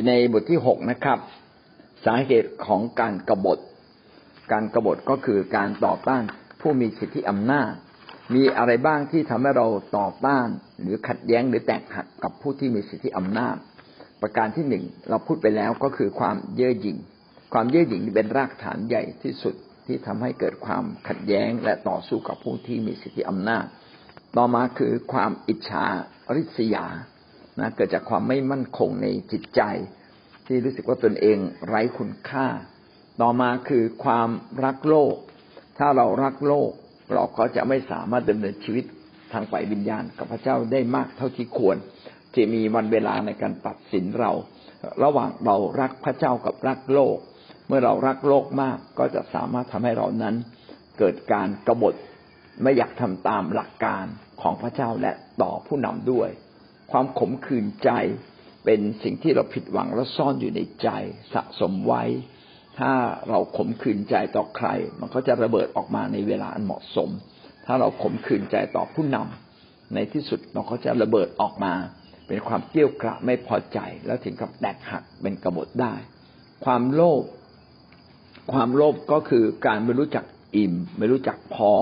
อยู่ในบทที่6นะครับสาเหตุของการกบฏก็คือการต่อต้านผู้มีสิทธิอำนาจมีอะไรบ้างที่ทำให้เราต่อต้านหรือขัดแย้งหรือแตกหักกับผู้ที่มีสิทธิอำนาจประการที่1เราพูดไปแล้วก็คือความเย่อหยิ่งเป็นรากฐานใหญ่ที่สุดที่ทำให้เกิดความขัดแย้งและต่อสู้กับผู้ที่มีสิทธิอำนาจต่อมาคือความอิจฉาริษยาเกิดจากความไม่มั่นคงในจิตใจที่รู้สึกว่าตนเองไร้คุณค่าต่อมาคือความรักโลกถ้าเรารักโลกเราก็จะไม่สามารถดำเนินชีวิตทางฝ่ายวิญญาณกับพระเจ้าได้มากเท่าที่ควรจะมีวันเวลาในการตัดสินเราระหว่างเรารักพระเจ้ากับรักโลกเมื่อเรารักโลกมากก็จะสามารถทำให้เรานั้นเกิดการกบฏไม่อยากทำตามหลักการของพระเจ้าและต่อผู้นำด้วยความขมขื่นใจเป็นสิ่งที่เราผิดหวังและซ่อนอยู่ในใจสะสมไว้ถ้าเราขมขื่นใจต่อใครมันก็จะระเบิดออกมาในเวลาอันเหมาะสมถ้าเราขมขื่นใจต่อผู้นำในที่สุดมันก็จะระเบิดออกมาเป็นความเกรี้ยวกราดไม่พอใจแล้วถึงกับแตกหักเป็นกบฏได้ความโลภก็คือการไม่รู้จักอิ่มไม่รู้จักพอ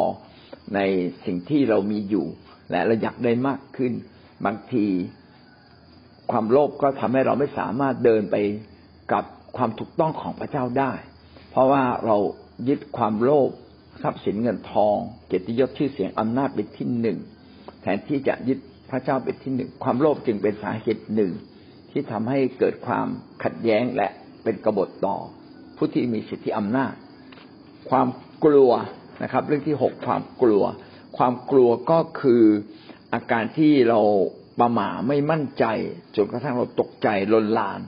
ในสิ่งที่เรามีอยู่และเราอยากได้มากขึ้นบางทีความโลภก็ทำให้เราไม่สามารถเดินไปกับความถูกต้องของพระเจ้าได้เพราะว่าเรายึดความโลภทรัพย์สินเงินทองเกียรติยศชื่อเสียงอำนาจเป็นที่หนึ่งแทนที่จะยึดพระเจ้าเป็นที่หนึ่งความโลภจึงเป็นสาเหตุหนึ่งที่ทำให้เกิดความขัดแย้งและเป็นกบฏต่อผู้ที่มีสิทธิอำนาจความกลัวนะครับเรื่องที่6ความกลัวก็คืออาการที่เราประหม่าไม่มั่นใจจนกระทั่งเราตกใจลนลาน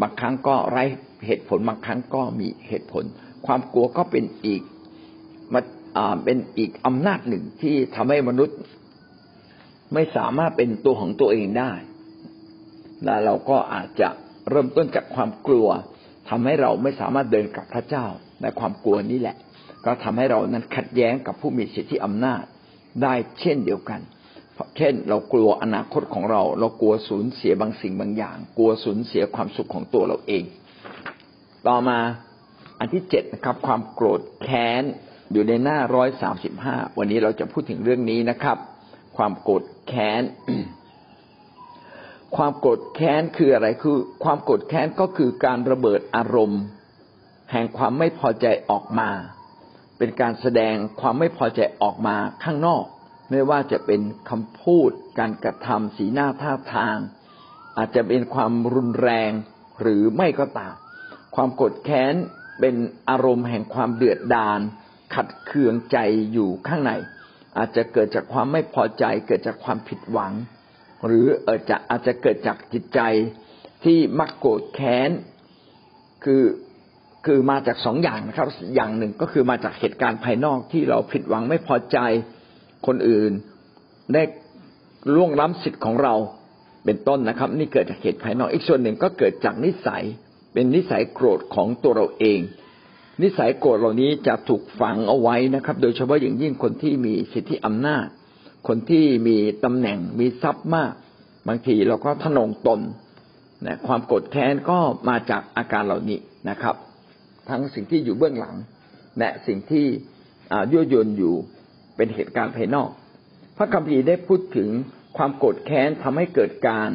บางครั้งก็ไร้เหตุผลบางครั้งก็มีเหตุผลความกลัวก็เป็นอีกอำนาจหนึ่งที่ทำให้มนุษย์ไม่สามารถเป็นตัวของตัวเองได้และเราก็อาจจะเริ่มต้นจากความกลัวทำให้เราไม่สามารถเดินกับพระเจ้าในความกลัวนี่แหละก็ทำให้เรานั้นขัดแย้งกับผู้มีสิทธิอำนาจได้เช่นเดียวกันเช่นเรากลัวอนาคตของเรากลัวสูญเสียบางสิ่งบางอย่างกลัวสูญเสียความสุขของตัวเราเองต่อมาอันที่7นะครับความโกรธแค้นอยู่ในหน้า135วันนี้เราจะพูดถึงเรื่องนี้นะครับความโกรธแค้น ความโกรธแค้นคืออะไรคือความโกรธแค้นก็คือการระเบิดอารมณ์แห่งความไม่พอใจออกมาเป็นการแสดงความไม่พอใจออกมาข้างนอกไม่ว่าจะเป็นคำพูดการกระทำสีหน้าท่าทางอาจจะเป็นความรุนแรงหรือไม่ก็ตามความโกรธแค้นเป็นอารมณ์แห่งความเดือดดาลขัดเคืองใจอยู่ข้างในอาจจะเกิดจากความไม่พอใจเกิดจากความผิดหวังหรืออาจจะเกิดจากจิตใจที่มักโกรธแค้นคือมาจาก2อย่างนะครับอย่างหนึ่งก็คือมาจากเหตุการณ์ภายนอกที่เราผิดหวังไม่พอใจคนอื่นได้ล่วงล้ำสิทธิ์ของเราเป็นต้นนะครับนี่เกิดจากเหตุภายนอกอีกส่วนหนึ่งก็เกิดจากนิสัยเป็นนิสัยโกรธของตัวเราเองนิสัยโกรธเหล่านี้จะถูกฝังเอาไว้นะครับโดยเฉพาะอย่างยิ่งคนที่มีสิทธิอำนาจคนที่มีตำแหน่งมีทรัพย์มากบางทีเราก็ทะนงตนนะความโกรธแค้นก็มาจากอาการเหล่านี้นะครับทั้งสิ่งที่อยู่เบื้องหลังและสิ่งที่ยั่วยวนอยู่เป็นเหตุการณ์ภายนอกพระคัมภีร์ได้พูดถึงความโกรธแค้นทำให้เกิดการ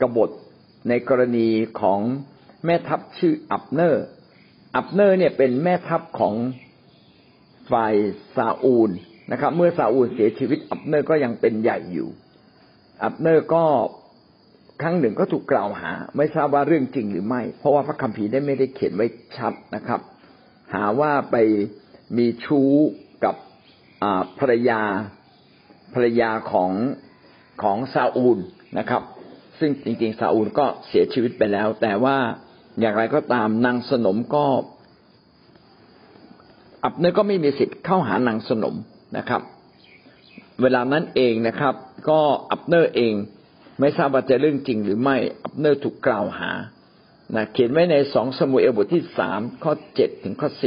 กบฏในกรณีของแม่ทัพชื่ออับเนอร์เนี่ยเป็นแม่ทัพของฝ่ายซาอูลนะครับเมื่อซาอูลเสียชีวิตอับเนอร์ก็ยังเป็นใหญ่อยู่อับเนอร์ก็ครั้งหนึ่งก็ถูกกล่าวหาไม่ทราบว่าเรื่องจริงหรือไม่เพราะว่าพระคัมภีร์ได้ไม่ได้เขียนไว้ชัดนะครับหาว่าไปมีชู้กับภรรยาของซาอูลนะครับซึ่งจริงๆซาอูลก็เสียชีวิตไปแล้วแต่ว่าอย่างไรก็ตามนางสนมก็อับเนอร์ก็ไม่มีสิทธิ์เข้าหานางสนมนะครับเวลานั้นเองนะครับก็อับเนอร์เองไม่ทราบว่าจะเรื่องจริงหรือไม่อับเนอร์ถูกกล่าวหานะเขียนไว้ใน2ซามูเอลบทที่3ข้อ7ถึงข้อ10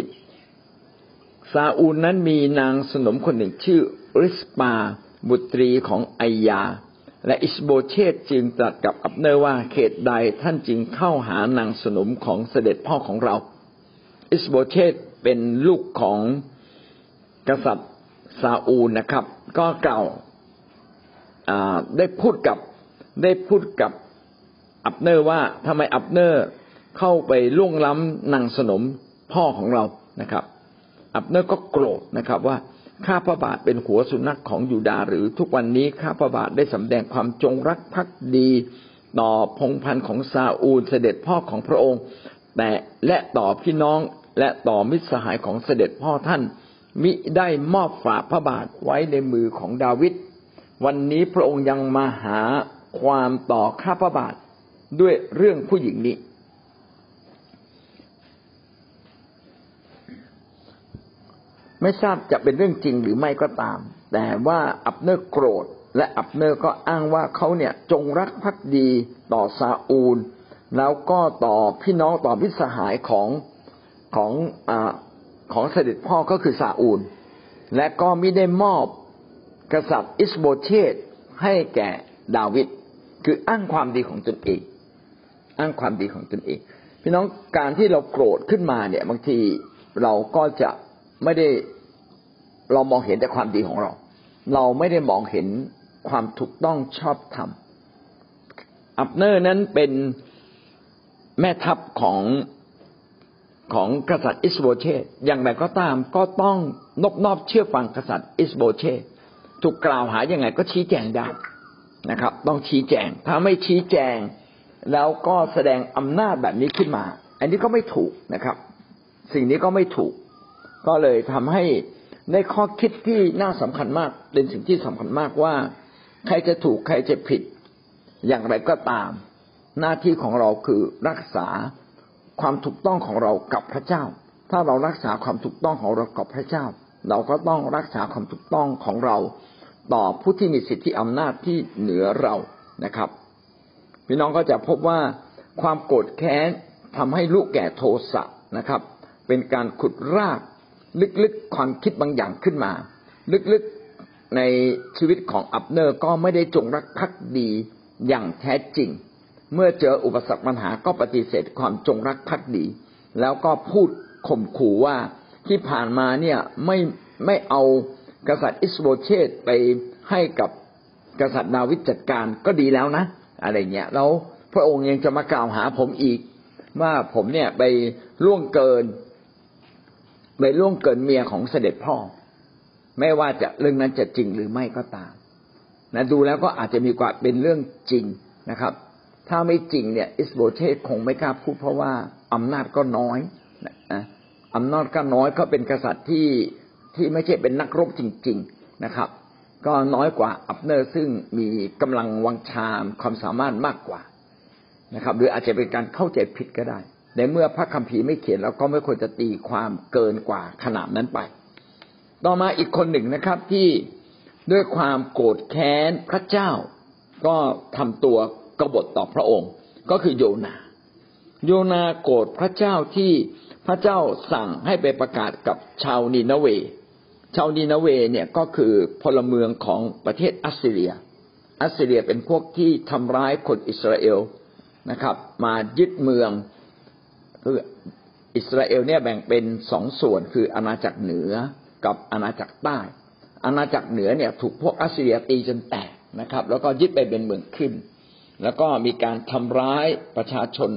ซาอูลนั้นมีนางสนมคนหนึ่งชื่อริสปาบุตรีของอัยยา และอิชโบเชตจึงตรัสกับอับเนอร์ว่าเหตุใดท่านจึงเข้าหานางสนมของเสด็จพ่อของเราอิชโบเชตเป็นลูกของกษัตริย์ซาอูลนะครับก็กล่าวได้พูดกับอับเนอร์ว่าทำไมอับเนอร์เข้าไปล่วงล้ำนางสนมพ่อของเรานะครับอับเนอร์ก็โกรธนะครับว่าข้าพระบาทเป็นหัวสุนัขของยูดาหรือทุกวันนี้ข้าพระบาทได้สำแดงความจงรักภักดีต่อพงศ์พันธุ์ของซาอูลเสด็จพ่อของพระองค์แต่และต่อพี่น้องและต่อมิตรสหายของเสด็จพ่อท่านมิได้มอบฝาพระบาทไว้ในมือของดาวิดวันนี้พระองค์ยังมาหาความต่อข้าพระบาทด้วยเรื่องผู้หญิงนี้ไม่ทราบจะเป็นเรื่องจริงหรือไม่ก็ตามแต่ว่าอับเนอร์โกรธและอับเนอร์ก็อ้างว่าเขาเนี่ยจงรักภักดีต่อซาอูลแล้วก็ต่อพี่น้องต่อมิตรสหายของเสด็จพ่อก็คือซาอูลและก็ไม่ได้มอบกษัตริย์อิชโบเชตให้แก่ดาวิดคืออ้างความดีของตนเองอ้างความดีของตนเองพี่น้องการที่เราโกรธขึ้นมาเนี่ยบางทีเราก็จะไม่ได้เรามองเห็นแต่ความดีของเราเราไม่ได้มองเห็นความถูกต้องชอบธรรมอับเนอร์นั้นเป็นแม่ทัพของกษัตริย์อิชโบเชตอย่างไรก็ตามก็ต้องนอบน้อมเชื่อฟังกษัตริย์อิชโบเชตถูกกล่าวหาอย่างไรก็ชี้แจงได้นะครับต้องชี้แจงถ้าไม่ชี้แจงแล้วก็แสดงอำนาจแบบนี้ขึ้นมาอันนี้ก็ไม่ถูกนะครับสิ่งนี้ก็ไม่ถูกก็เลยทำให้ได้ข้อคิดที่น่าสำคัญมากเป็นสิ่งที่สำคัญมากว่าใครจะถูกใครจะผิดอย่างไรก็ตามหน้าที่ของเราคือรักษาความถูกต้องของเรากับพระเจ้าถ้าเรารักษาความถูกต้องของเรากับพระเจ้าเราก็ต้องรักษาความถูกต้องของเราต่อผู้ที่มีสิทธิอำนาจที่เหนือเรานะครับพี่น้องก็จะพบว่าความโกรธแค้นทำให้ลูกแก่โทสะนะครับเป็นการขุดรากลึกๆความคิดบางอย่างขึ้นมาลึกๆในชีวิตของอับเนอร์ก็ไม่ได้จงรักภักดีอย่างแท้จริงเมื่อเจออุปสรรคปัญหาก็ปฏิเสธความจงรักภักดีแล้วก็พูดข่มขู่ว่าที่ผ่านมาเนี่ยไม่เอากษัตริย์อิชโบเชตไปให้กับกษัตริย์ดาวิดจัดการก็ดีแล้วนะอะไรเงี้ยแล้วพระองค์ยังจะมากล่าวหาผมอีกว่าผมเนี่ยไปล่วงเกินเมียของเสด็จพ่อไม่ว่าจะเรื่องนั้นจะจริงหรือไม่ก็ตามนะดูแล้วก็อาจจะมีความเป็นเรื่องจริงนะครับถ้าไม่จริงเนี่ยอิชโบเชตคงไม่กล้าพูดเพราะว่าอำนาจก็น้อยนะอำนาจก็น้อยก็เป็นกษัตริย์ที่ไม่ใช่เป็นนักรบจริงๆนะครับก็น้อยกว่าอับเนอร์ซึ่งมีกำลังวังชาความสามารถมากกว่านะครับหรืออาจจะเป็นการเข้าใจผิดก็ได้ในเมื่อพระคัมภีร์ไม่เขียนแล้วก็ไม่ควรจะตีความเกินกว่าขนาดนั้นไปต่อมาอีกคนหนึ่งนะครับที่ด้วยความโกรธแค้นพระเจ้าก็ทำตัวกบฏต่อพระองค์ก็คือโยนาโกรธพระเจ้าที่พระเจ้าสั่งให้ไปประกาศกับชาวนีนาเวเนี่ยก็คือพลเมืองของประเทศอัสซีเรียเป็นพวกที่ทำร้ายคนอิสราเอลนะครับมายึดเมืองคืออิสราเอลเนี่ยแบ่งเป็นสองส่วนคืออาณาจักรเหนือกับอาณาจักรใต้อาณาจักรเหนือเนี่ยถูกพวกอัสซีเรียตีจนแตกนะครับแล้วก็ยึดไปเป็นเมืองขึ้นแล้วก็มีการทำร้ายประชาชน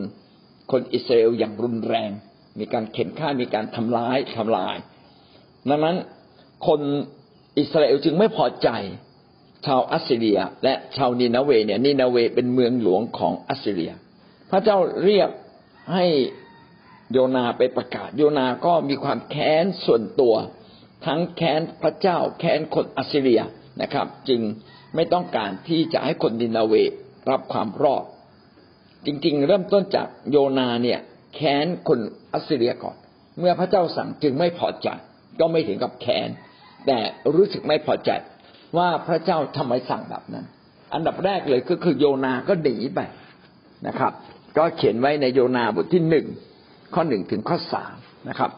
คนอิสราเอลอย่างรุนแรงมีการเข็นฆ่ามีการทำลายดังนั้นคนอิสราเอลจึงไม่พอใจชาวอัสซีเรียและชาวนีนาเวเนี่ยนีนาเวเป็นเมืองหลวงของอัสซีเรียพระเจ้าเรียกให้โยนาไปประกาศโยนาก็มีความแค้นส่วนตัวทั้งแค้นพระเจ้าแค้นคนอัสซีเรียนะครับจึงไม่ต้องการที่จะให้คนนีนาเวรับความรอดจริงๆเริ่มต้นจากโยนาเนี่ยแค้นคนอัสซีเรียก่อนเมื่อพระเจ้าสั่งจึงไม่พอใจก็ไม่ถึงกับแค้นแต่รู้สึกไม่พอใจว่าพระเจ้าทำไมสั่งแบบนั้นอันดับแรกเลยก็คือโยนาก็หนีไปนะครับก็เขียนไว้ในโยนาบทที่1ข้อ1ถึงข้อ3นะครับ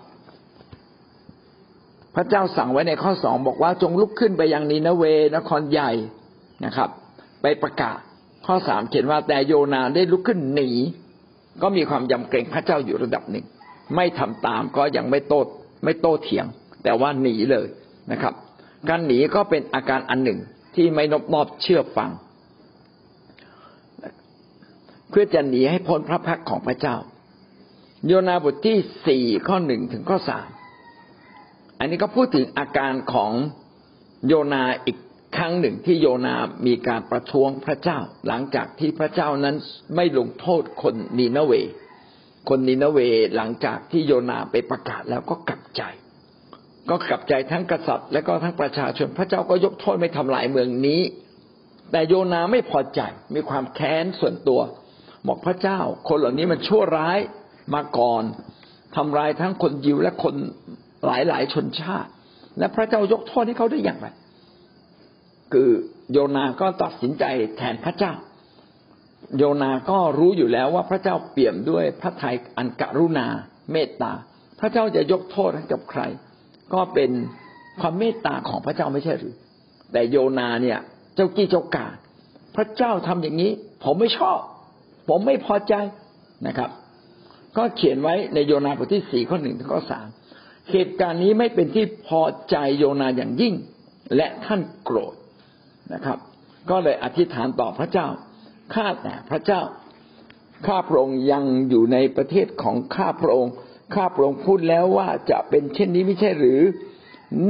พระเจ้าสั่งไว้ในข้อ2บอกว่าจงลุกขึ้นไปยังนีนาเวนครใหญ่นะครับ ไปประกาศข้อ3เขียนว่าแต่โยนาได้ลุกขึ้นหนีก็มีความยำเกรงพระเจ้าอยู่ระดับหนึ่งไม่ทำตามก็ยังไม่โต้เถียงแต่ว่าหนีเลยนะครับการหนีก็เป็นอาการอันหนึ่งที่ไม่นอบน้อมเชื่อฟังเพื่อจะหนีให้พ้นพระพักของพระเจ้าโยนาบทที่4ข้อ1ถึงข้อ3อันนี้ก็พูดถึงอาการของโยนาอีกครั้งหนึ่งที่โยนามีการประท้วงพระเจ้าหลังจากที่พระเจ้านั้นไม่ลงโทษคนนีนาเวหลังจากที่โยนาไปประกาศแล้วก็กลับใจทั้งกษัตริย์และก็ทั้งประชาชนพระเจ้าก็ยกโทษไม่ทำลายเมืองนี้แต่โยนาไม่พอใจมีความแค้นส่วนตัวบอกพระเจ้าคนเหล่านี้มันชั่วร้ายมาก่อนทำลายทั้งคนยิวและคนหลายๆชนชาติและพระเจ้ายกโทษให้เขาได้อย่างไรคือโยนาก็ตัดสินใจแทนพระเจ้าโยนาก็รู้อยู่แล้วว่าพระเจ้าเปี่ยมด้วยพระทัยอันกรุณาเมตตาพระเจ้าจะยกโทษให้กับใครก็เป็นความเมตตาของพระเจ้าไม่ใช่หรือแต่โยนาเนี่ยเจ้ากี้เจ้ากาพระเจ้าทำอย่างนี้ผมไม่ชอบผมไม่พอใจนะครับก็เขียนไว้ในโยนาบทที่4ข้อ1ถึงข้อ3เหตุการณ์นี้ไม่เป็นที่พอใจโยนาอย่างยิ่งและท่านโกรธนะครับก็เลยอธิษฐานต่อพระเจ้าข้าแต่พระเจ้าข้าพระองค์ยังอยู่ในประเทศของข้าพระองค์พูดแล้วว่าจะเป็นเช่นนี้ไม่ใช่หรือ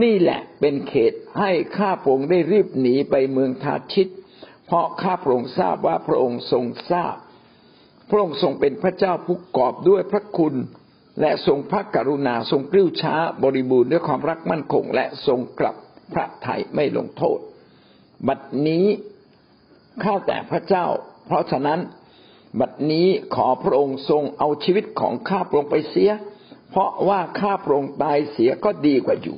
นี่แหละเป็นเขตให้ข้าพระองค์ได้รีบหนีไปเมืองทาชิตเพราะข้าพระองค์ทราบว่าพระองค์ทรงทราบพระองค์ทรงเป็นพระเจ้าผู้กอบด้วยพระคุณและทรงพระกรุณาทรงกริ้วช้าบริบูรณ์ด้วยความรักมั่นคงและทรงกลับพระทัยไม่ลงโทษบัดนี้ข้าแต่พระเจ้าเพราะฉะนั้นบัดนี้ขอพระองค์ทรงเอาชีวิตของข้าพระองค์ไปเสียเพราะว่าข้าพระองค์ตายเสียก็ดีกว่าอยู่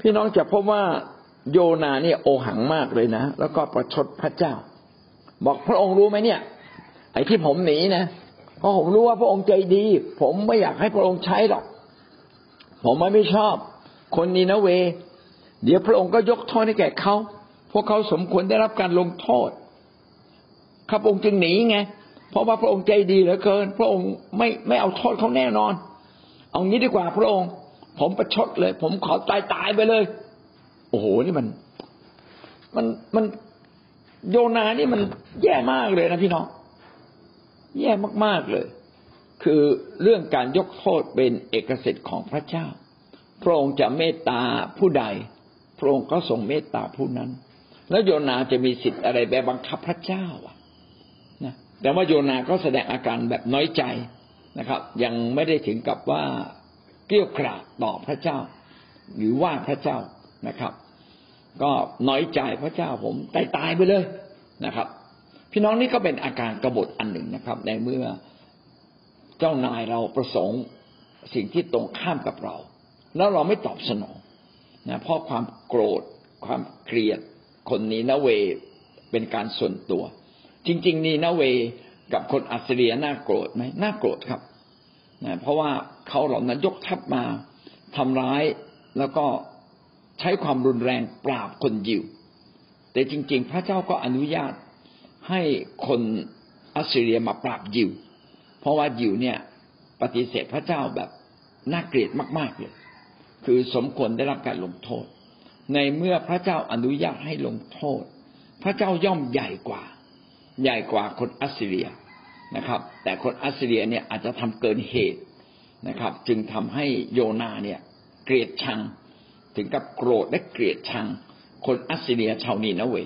พี่น้องจะพบว่าโยนาเนี่ยโอหังมากเลยนะแล้วก็ประชดพระเจ้าบอกพระองค์รู้ไหมเนี่ยไอ้ที่ผมหนีนะเพราะผมรู้ว่าพระองค์ใจดีผมไม่อยากให้พระองค์ใช้หรอกผมไม่ชอบคนนีนาเวเดี๋ยวพระองค์ก็ยกโทษให้แก่เขาพวกเขาสมควรได้รับการลงโทษข้าพระองค์จึงหนีไงเพราะว่าพระองค์ใจดีเหลือเกินพระองค์ไม่เอาโทษเขาแน่นอนเอางี้ดีกว่าพระองค์ผมประชดเลยผมขอตายไปเลยโอ้โหนี่มันโยนานี่มันแย่มากเลยนะพี่น้องแย่มากๆเลยคือเรื่องการยกโทษเป็นเอกสิทธิ์ของพระเจ้าพระองค์จะเมตตาผู้ใดพระองค์ก็ทรงเมตตาผู้นั้นแล้วโยนาจะมีสิทธิ์อะไรไปบังคับพระเจ้าอ่ะนะแต่ว่าโยนาก็แสดงอาการแบบน้อยใจนะครับยังไม่ได้ถึงกับว่าเกลี้ยกล่อมต่อพระเจ้าหรือว่าพระเจ้านะครับก็น้อยใจพระเจ้าผมตายไปเลยนะครับพี่น้องนี่ก็เป็นอาการกบฏอันหนึ่งนะครับในเมื่อเจ้านายเราประสงค์สิ่งที่ตรงข้ามกับเราแล้วเราไม่ตอบสนองนะเพราะความโกรธความเกลียดคนนีนาเวเป็นการส่วนตัวจริงๆนีนาเวกับคนอัสซีเรียน่าโกรธไหมน่าโกรธครับนะเพราะว่าเขาเหล่านั้นยกทัพมาทำร้ายแล้วก็ใช้ความรุนแรงปราบคนยิวแต่จริงๆพระเจ้าก็อนุญาตให้คนอัสซีเรียมาปราบยิวเพราะว่ายิวเนี่ยปฏิเสธพระเจ้าแบบน่าเกลียดมากๆเลยคือสมควรได้รับการลงโทษในเมื่อพระเจ้าอนุญาตให้ลงโทษพระเจ้าย่อมใหญ่กว่าคนอัสซีเรียนะครับแต่คนอัสซีเรียเนี่ยอาจจะทำเกินเหตุนะครับจึงทำให้โยนาเนี่ยเกลียดชังถึงกับโกรธและเกลียดชังคนอัสซีเรียชาวนีนาเว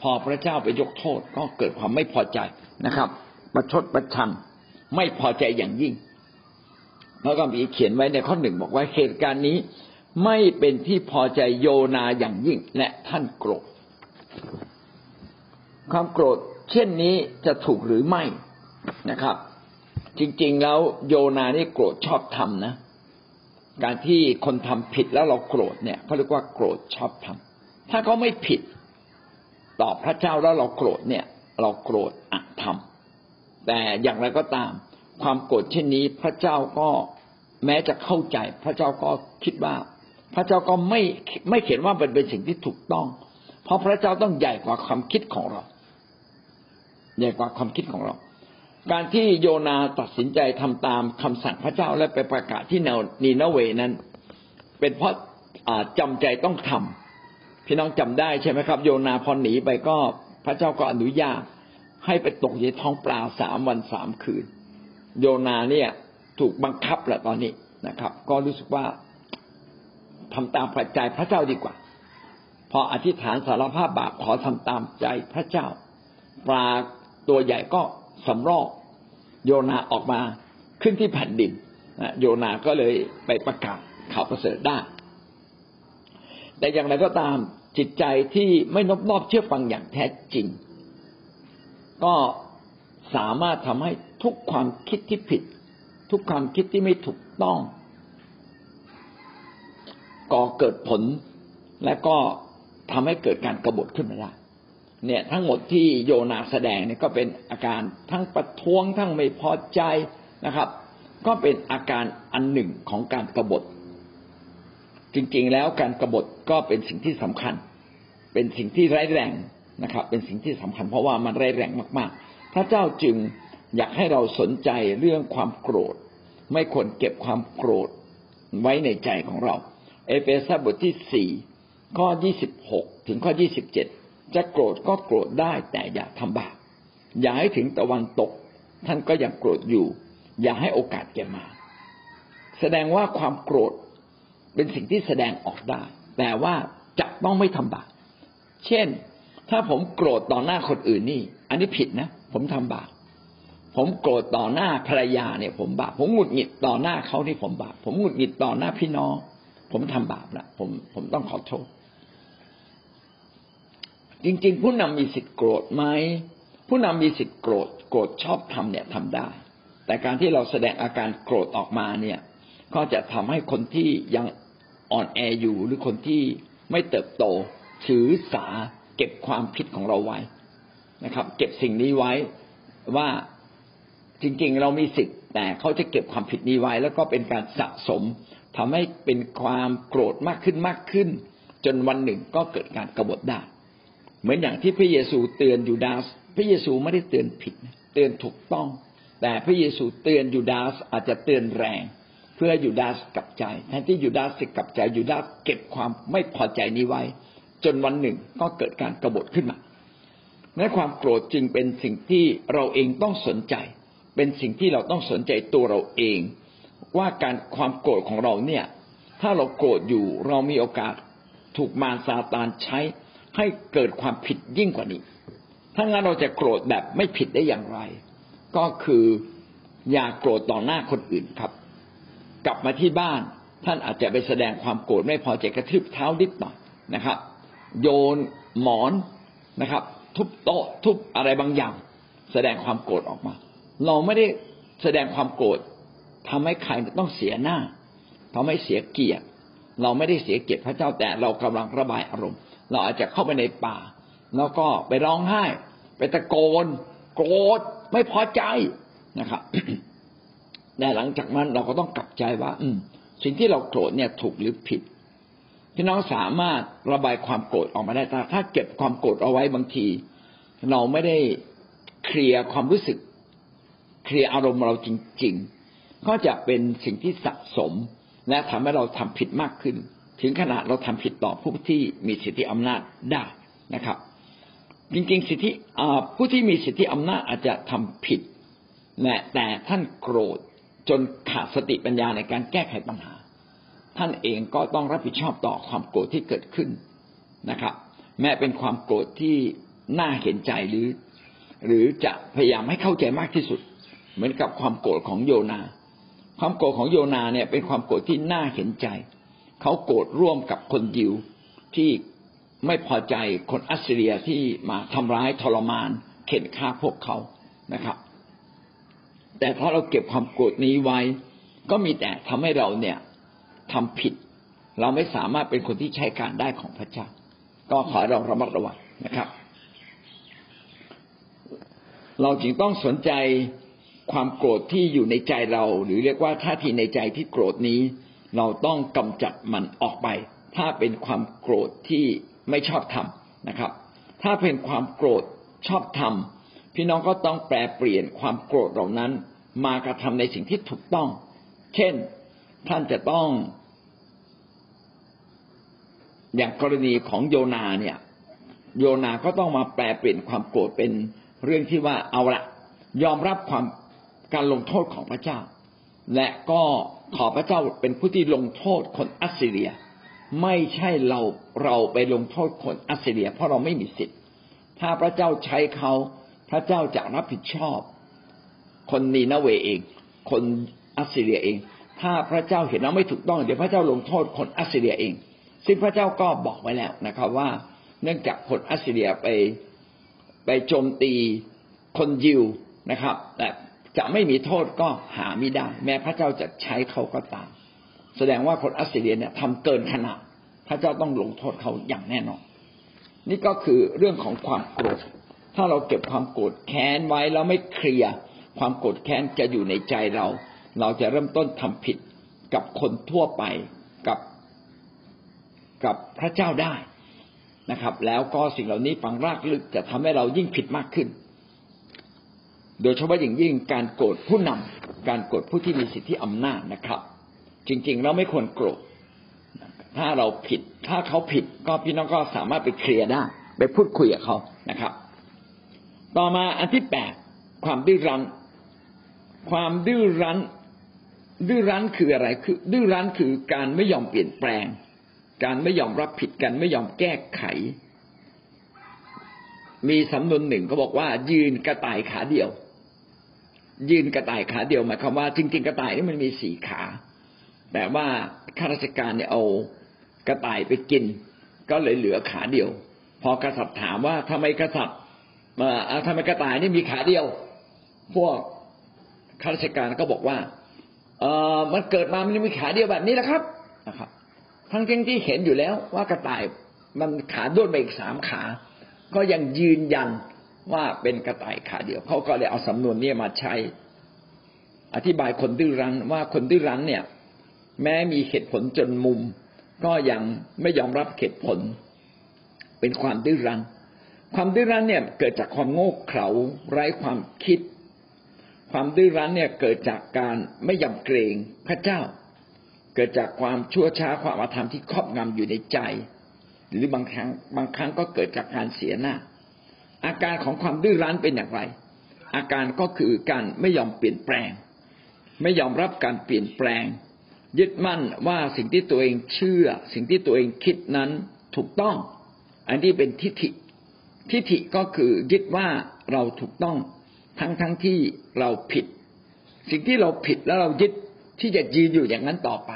พอพระเจ้าไปยกโทษก็เกิดความไม่พอใจนะครับประชดประชันไม่พอใจอย่างยิ่งแล้วก็มีเขียนไว้ในข้อหนึ่งบอกว่าเหตุการณ์นี้ไม่เป็นที่พอใจโยนาอย่างยิ่งและท่านโกรธความโกรธเช่นนี้จะถูกหรือไม่นะครับจริงๆแล้วโยนานี่โกรธชอบธรรมนะการที่คนทำผิดแล้วเราโกรธเนี่ยเขาเรียกว่าโกรธชอบธรรมถ้าเขาไม่ผิดต่อพระเจ้าแล้วเราโกรธเนี่ยเราโกรธอธรรมแต่อย่างไรก็ตามความโกรธเช่นนี้พระเจ้าก็แม้จะเข้าใจพระเจ้าก็คิดว่าพระเจ้าก็ไม่เขียนว่ามันเป็นสิ่งที่ถูกต้อง เพราะพระเจ้าต้องใหญ่กว่าความคิดของเราใหญ่กว่าความคิดของเราการที่โยนาตัดสินใจทำตามคำสั่งพระเจ้าและไปประกาศที่นีนาเวนั้นเป็นเพราะจำใจต้องทำพี่น้องจำได้ใช่ไหมครับโยนาพอหนีไปก็พระเจ้าก็อนุญาตให้ไปตกอยู่ในท้องปลา3 วัน 3 คืนโยนาเนี่ยถูกบังคับแหละตอนนี้นะครับก็รู้สึกว่าทำตามปัจจัยพระเจ้าดีกว่าพออธิษฐานสารภาพบาปขอทำตามใจพระเจ้าปลาตัวใหญ่ก็สำรอกโยนาออกมาขึ้นที่แผ่นดินโยนาก็เลยไปประกาศข่าวประเสริฐได้แต่อย่างไรก็ตามจิตใจที่ไม่นอบน้อมเชื่อฟังอย่างแท้จริงก็สามารถทำให้ทุกความคิดที่ผิดทุกความคิดที่ไม่ถูกต้องก่อเกิดผลและก็ทำให้เกิดการกบฏขึ้นมาได้เนี่ยทั้งหมดที่โยนาแสดงเนี่ยก็เป็นอาการทั้งประท้วงทั้งไม่พอใจนะครับก็เป็นอาการอันหนึ่งของการกบฏจริงๆแล้วการกบฏก็เป็นสิ่งที่สำคัญเป็นสิ่งที่ร้ายแรงนะครับเป็นสิ่งที่สำคัญเพราะว่ามันร้ายแรงมากๆพระเจ้าจึงอยากให้เราสนใจเรื่องความโกรธไม่ควรเก็บความโกรธไว้ในใจของเราเอเฟซัสบทที่4 ข้อ 26 ถึง ข้อ 27จะโกรธก็โกรธได้แต่อย่าทำบาปอย่าให้ถึงตะวันตกท่านก็ยังโกรธอยู่อย่าให้โอกาสแก่มาแสดงว่าความโกรธเป็นสิ่งที่แสดงออกได้แต่ว่าจะต้องไม่ทำบาปเช่นถ้าผมโกรธต่อหน้าคนอื่นนี่อันนี้ผิดนะผมทำบาปผมโกรธต่อหน้าภรรยาเนี่ยผมบาปผมหงุดหงิดต่อหน้าเขาที่ผมบาปผมหงุดหงิดต่อหน้าพี่น้องผมทำบาปละผมต้องขอโทษจริงๆผู้นำมีสิทธิ์โกรธไหมผู้นำมีสิทธิ์โกรธชอบทำเนี่ยทำได้แต่การที่เราแสดงอาการโกรธออกมาเนี่ยก็จะทำให้คนที่ยังอ่อนแออยู่หรือคนที่ไม่เติบโตถือสาเก็บความผิดของเราไว้นะครับเก็บสิ่งนี้ไว้ว่าจริงๆเรามีสิทธิ์แต่เขาจะเก็บความผิดนี้ไว้แล้วก็เป็นการสะสมทำให้เป็นความโกรธมากขึ้นจนวันหนึ่งก็เกิดการกบฏได้เหมือนอย่างที่พระเยซูเตือนยูดาสพระเยซูไม่ได้เตือนผิดเตือนถูกต้องแต่พระเยซูเตือนยูดาสอาจจะเตือนแรงเพื่อยูดาสกลับใจแทนที่ยูดาสจะกลับใจยูดาสเก็บความไม่พอใจนี้ไว้จนวันหนึ่งก็เกิดการกบฏขึ้นมาและความโกรธจึงเป็นสิ่งที่เราเองต้องสนใจเป็นสิ่งที่เราต้องสนใจตัวเราเองว่าการความโกรธของเราเนี่ยถ้าเราโกรธอยู่เรามีโอกาสถูกมารซาตานใช้ให้เกิดความผิดยิ่งกว่านี้ถ้างั้นเราจะโกรธแบบไม่ผิดได้อย่างไรก็คืออย่าโกรธต่อหน้าคนอื่นครับกลับมาที่บ้านท่านอาจจะไปแสดงความโกรธไม่พอใจกระทืบเท้านิดหน่อยนะครับโยนหมอนนะครับทุบโต๊ะทุบอะไรบางอย่างแสดงความโกรธออกมาเราไม่ได้แสดงความโกรธทำให้ใครต้องเสียหน้าทำให้เสียเกียรติเราไม่ได้เสียเกียรติพระเจ้าแต่เรากำลังระบายอารมณ์เราอาจจะเข้าไปในป่าแล้วก็ไปร้องไห้ไปตะโกนโกรธไม่พอใจนะครับ แต่หลังจากนั้นเราก็ต้องกลับใจว่าสิ่งที่เราโกรธเนี่ยถูกหรือผิดพี่น้องสามารถระบายความโกรธออกมาได้ถ้าเก็บความโกรธเอาไว้บางทีเราไม่ได้เคลียร์ความรู้สึกเคลียร์อารมณ์เราจริงๆก็จะเป็นสิ่งที่สะสมและทำให้เราทำผิดมากขึ้นถึงขนาดเราทำผิดต่อผู้ที่มีสิทธิอำนาจได้นะครับจริงๆสิทธิผู้ที่มีสิทธิอำนาจอาจจะทำผิดแต่ท่านโกรธจนขาดสติปัญญาในการแก้ไขปัญหาท่านเองก็ต้องรับผิดชอบต่อความโกรธที่เกิดขึ้นนะครับแม้เป็นความโกรธที่น่าเห็นใจหรือจะพยายามให้เข้าใจมากที่สุดเหมือนกับความโกรธของโยนาความโกรธของโยนาเนี่ยเป็นความโกรธที่น่าเห็นใจเขาโกรธร่วมกับคนยิวที่ไม่พอใจคนอัสซีเรียที่มาทำร้ายทรมานเข็นฆ่าพวกเขานะครับแต่ถ้าเราเก็บความโกรธนี้ไว้ก็มีแต่ทำให้เราเนี่ยทำผิดเราไม่สามารถเป็นคนที่ใช้การได้ของพระเจ้าก็ขอเราระมัดระวังนะครับเราจึงต้องสนใจความโกรธที่อยู่ในใจเราหรือเรียกว่าท่าทีในใจที่โกรธนี้เราต้องกำจัดมันออกไปถ้าเป็นความโกรธที่ไม่ชอบธรรม นะครับถ้าเป็นความโกรธชอบธรรมพี่น้องก็ต้องแปลเปลี่ยนความโกรธเหล่านั้นมากระทำในสิ่งที่ถูกต้องเช่นท่านจะต้องอย่างกรณีของโยนาเนี่ยโยนาก็ต้องมาแปลเปลี่ยนความโกรธเป็นเรื่องที่ว่าเอาละยอมรับความการลงโทษของพระเจ้าและก็ขอพระเจ้าเป็นผู้ที่ลงโทษคนอัสซีเรียไม่ใช่เราไปลงโทษคนอัสซีเรียเพราะเราไม่มีสิทธิ์ถ้าพระเจ้าใช้เขาพระเจ้าจะรับผิดชอบคนนีนาเวเองคนอัสซีเรียเองถ้าพระเจ้าเห็นเราไม่ถูกต้องเดี๋ยวพระเจ้าลงโทษคนอัสซีเรียเองซึ่งพระเจ้าก็บอกไว้แล้วนะครับว่าเนื่องจากคนอัสซีเรียไปโจมตีคนยิวนะครับแต่จะไม่มีโทษก็หาไม่ได้แม้พระเจ้าจะใช้เขาก็ตามแสดงว่าคนอัสซีเรียเนี่ยทำเกินขนาดพระเจ้าต้องลงโทษเขาอย่างแน่นอนนี่ก็คือเรื่องของความโกรธถ้าเราเก็บความโกรธแค้นไว้แล้วไม่เคลียร์ความโกรธแค้นจะอยู่ในใจเราจะเริ่มต้นทำผิดกับคนทั่วไปกับพระเจ้าได้นะครับแล้วก็สิ่งเหล่านี้ฝังรากลึกจะทำให้เรายิ่งผิดมากขึ้นโดยเฉพาะอย่างยิ่งการโกรธผู้นำการโกรธผู้ที่มีสิทธิอำนาจนะครับจริงๆเราไม่ควรโกรธถ้าเราผิดถ้าเขาผิดก็พี่น้องก็สามารถไปเคลียร์ได้ไปพูดคุยกับเขานะครับต่อมาอันที่8ความดื้อรั้นความดื้อรั้นดื้อรั้นคืออะไรคือดื้อรั้นคือการไม่ยอมเปลี่ยนแปลงการไม่ยอมรับผิดกันไม่ยอมแก้ไขมีสำนวนหนึ่งเขาบอกว่ายืนกระต่ายขาเดียวยืนกระต่ายขาเดียวหมายความว่าจริงๆกระต่ายนี่มันมี4ขาแต่ว่าข้าราชการเนี่ยเอากระต่ายไปกินก็เลยเหลือขาเดียวพอกษัตริย์ถามว่าทำไมกระต่ายนี่มีขาเดียวพวกข้าราชการก็บอกว่ามันเกิดมามันมีขาเดียวแบบนี้แหละครับนะครับทั้งที่เห็นอยู่แล้วว่ากระต่ายมันขาด้วนไปอีก3ขาก็ยังยืนยันว่าเป็นกระต่ายขาเดียวเขาก็เลยเอาสำนวนนี้มาใช้อธิบายคนดื้อรั้นว่าคนดื้อรั้นเนี่ยแม้มีเหตุผลจนมุมก็ยังไม่ยอมรับเหตุผลเป็นความดื้อรั้นความดื้อรั้นเนี่ยเกิดจากความโง่เขลาไร้ความคิดความดื้อรั้นเนี่ยเกิดจากการไม่ยำเกรงพระเจ้าเกิดจากความชั่วช้าความอธรรมที่ครอบงำอยู่ในใจหรือบางครั้งก็เกิดจากการเสียหน้าอาการของความดื้อรั้นเป็นอย่างไรอาการก็คือการไม่ยอมเปลี่ยนแปลงไม่ยอมรับการเปลี่ยนแปลงยึดมั่นว่าสิ่งที่ตัวเองเชื่อสิ่งที่ตัวเองคิดนั้นถูกต้องอันนี้เป็นทิฏฐิทิฏฐิก็คือยึดว่าเราถูกต้องทั้งที่เราผิดสิ่งที่เราผิดแล้วเรายึดที่จะยืนอยู่อย่างนั้นต่อไป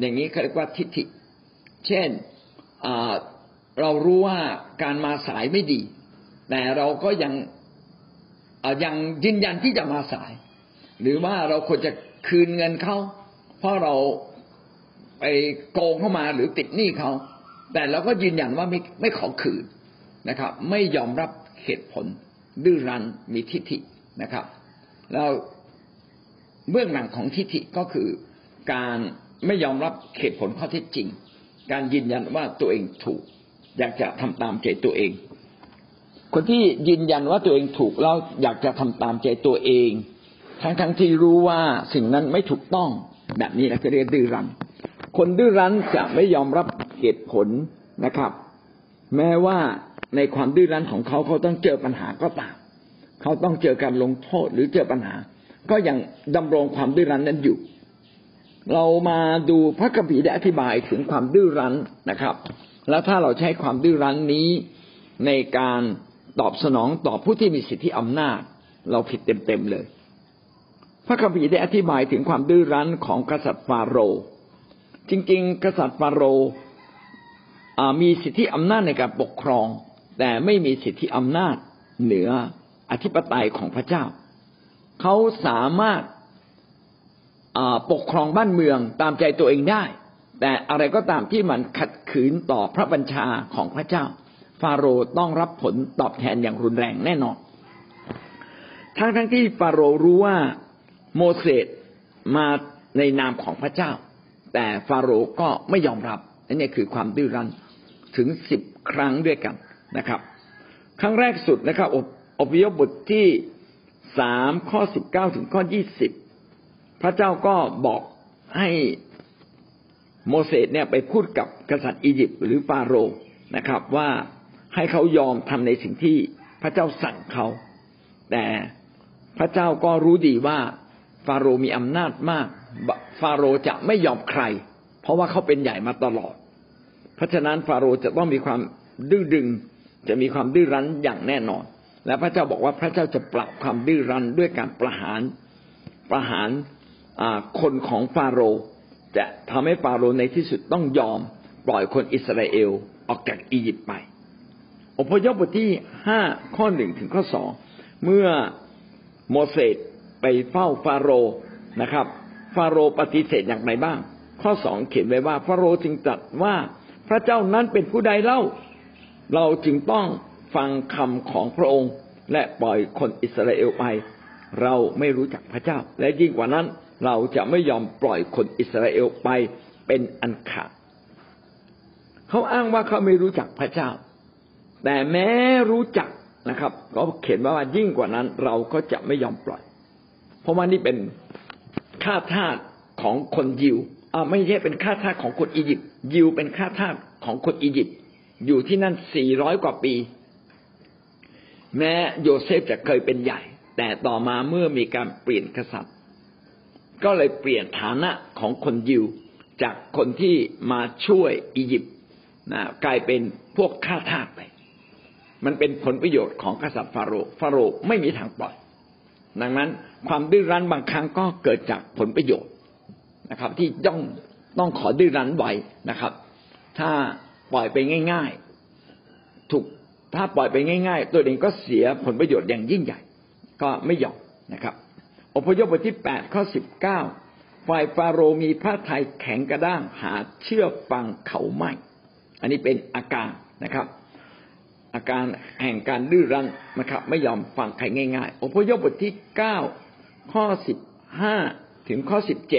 อย่างนี้เขาเรียกว่าทิฏฐิเช่นเรารู้ว่าการมาสายไม่ดีแต่เราก็ยังยืนยันที่จะมาสายหรือว่าเราควรจะคืนเงินเขาเพราะเราไปโกงเข้ามาหรือติดหนี้เขาแต่เราก็ยืนยันว่าไม่ขอคืนนะครับไม่ยอมรับเหตุผลดื้อรั้นมีทิฏฐินะครับแล้วเบื้องหลังของทิฏฐิก็คือการไม่ยอมรับเหตุผลข้อเท็จจริงการยืนยันว่าตัวเองถูกอยากจะทำตามใจตัวเองคนที่ยืนยันว่าตัวเองถูกแล้วอยากจะทำตามใจตัวเองทั้งที่รู้ว่าสิ่งนั้นไม่ถูกต้องแบบนี้นะก็เรียกดื้อรั้นคนดื้อรั้นจะไม่ยอมรับเหตุผลนะครับแม้ว่าในความดื้อรั้นของเขาต้องเจอปัญหาก็ตามเขาต้องเจอการลงโทษหรือเจอปัญหาก็ยังดำรงความดื้อรั้นนั้นอยู่เรามาดูพระคัมภีร์ได้อธิบายถึงความดื้อรั้นนะครับแล้วถ้าเราใช้ความดื้อรั้นนี้ในการตอบสนองต่อผู้ที่มีสิทธิอำนาจเราผิดเต็มๆเลยพระคัมภีร์ได้อธิบายถึงความดื้อรั้นของกษัตริย์ฟาโรห์จริงๆกษัตริย์ฟาโรห์มีสิทธิอำนาจในการปกครองแต่ไม่มีสิทธิอำนาจเหนืออธิปไตยของพระเจ้าเขาสามารถปกครองบ้านเมืองตามใจตัวเองได้แต่อะไรก็ตามที่มันขัดขืนต่อพระบัญชาของพระเจ้าฟาโรห์ต้องรับผลตอบแทนอย่างรุนแรงแน่นอนทั้งที่ฟาโรห์รู้ว่าโมเสสมาในนามของพระเจ้าแต่ฟาโรห์ก็ไม่ยอมรับอันนี้คือความดื้อรั้นถึง10 ครั้งด้วยกัน นะครับครั้งแรกสุดนะครับอพยพบทที่3ข้อ19ถึงข้อ20พระเจ้าก็บอกให้โมเสสเนี่ยไปพูดกับกษัตริย์อียิปต์หรือฟาโรห์นะครับว่าให้เขายอมทำในสิ่งที่พระเจ้าสั่งเขาแต่พระเจ้าก็รู้ดีว่าฟาโรห์มีอำนาจมากฟาโรห์จะไม่ยอมใครเพราะว่าเขาเป็นใหญ่มาตลอดเพราะฉะนั้นฟาโรห์จะต้องมีความดื้อดึงจะมีความดื้อรั้นอย่างแน่นอนและพระเจ้าบอกว่าพระเจ้าจะปราบความดื้อรั้นด้วยการประหารคนของฟาโรห์จะทำให้ฟาโรห์ในที่สุดต้องยอมปล่อยคนอิสราเอลออกจากอียิปต์ไปอพยพบทที่5ข้อ1ถึงข้อ2เมื่อโมเสสไปเฝ้าฟาโรห์นะครับฟาโรห์ปฏิเสธอย่างไรบ้างข้อ2เขียนไว้ว่าฟาโรห์จึงตรัสว่าพระเจ้านั้นเป็นผู้ใดเล่าเราจึงต้องฟังคำของพระองค์และปล่อยคนอิสราเอลไปเราไม่รู้จักพระเจ้าและยิ่งกว่านั้นเราจะไม่ยอมปล่อยคนอิสราเอลไปเป็นอันขาดเขาอ้างว่าเขาไม่รู้จักพระเจ้าแต่แม้รู้จักนะครับก็เขียนว่ายิ่งกว่านั้นเราก็จะไม่ยอมปล่อยเพราะว่านี่เป็นข้าทาสของคนยิวไม่ใช่เป็นข้าทาสของคนอียิปต์ยิวเป็นข้าทาสของคนอียิปต์อยู่ที่นั่น400กว่าปีแม้โยเซฟจะเคยเป็นใหญ่แต่ต่อมาเมื่อมีการเปลี่ยนกษัตริย์ก็เลยเปลี่ยนฐานะของคนยิวจากคนที่มาช่วยอียิปต์นะกลายเป็นพวกข้าทาสไปมันเป็นผลประโยชน์ของกษัตริย์ฟาโรห์ไม่มีทางปล่อยดังนั้นความดื้อรั้นบางครั้งก็เกิดจากผลประโยชน์นะครับที่ต้องขอดื้อรั้นไว้นะครับถ้าปล่อยไปง่ายๆถ้าปล่อยไปง่ายๆตัวเองก็เสียผลประโยชน์อย่างยิ่งใหญ่ก็ไม่ยอมนะครับอพยพบทที่8ข้อ19ฝ่ายฟาโรห์มีพระทัยแข็งกระด้างหาเชื่อฟังเขาไม่อันนี้เป็นอาการนะครับอาการแห่งการดื้อรั้นนะครับไม่ยอมฟังใครง่ายๆอพยพบทที่9ข้อ15ถึงข้อ17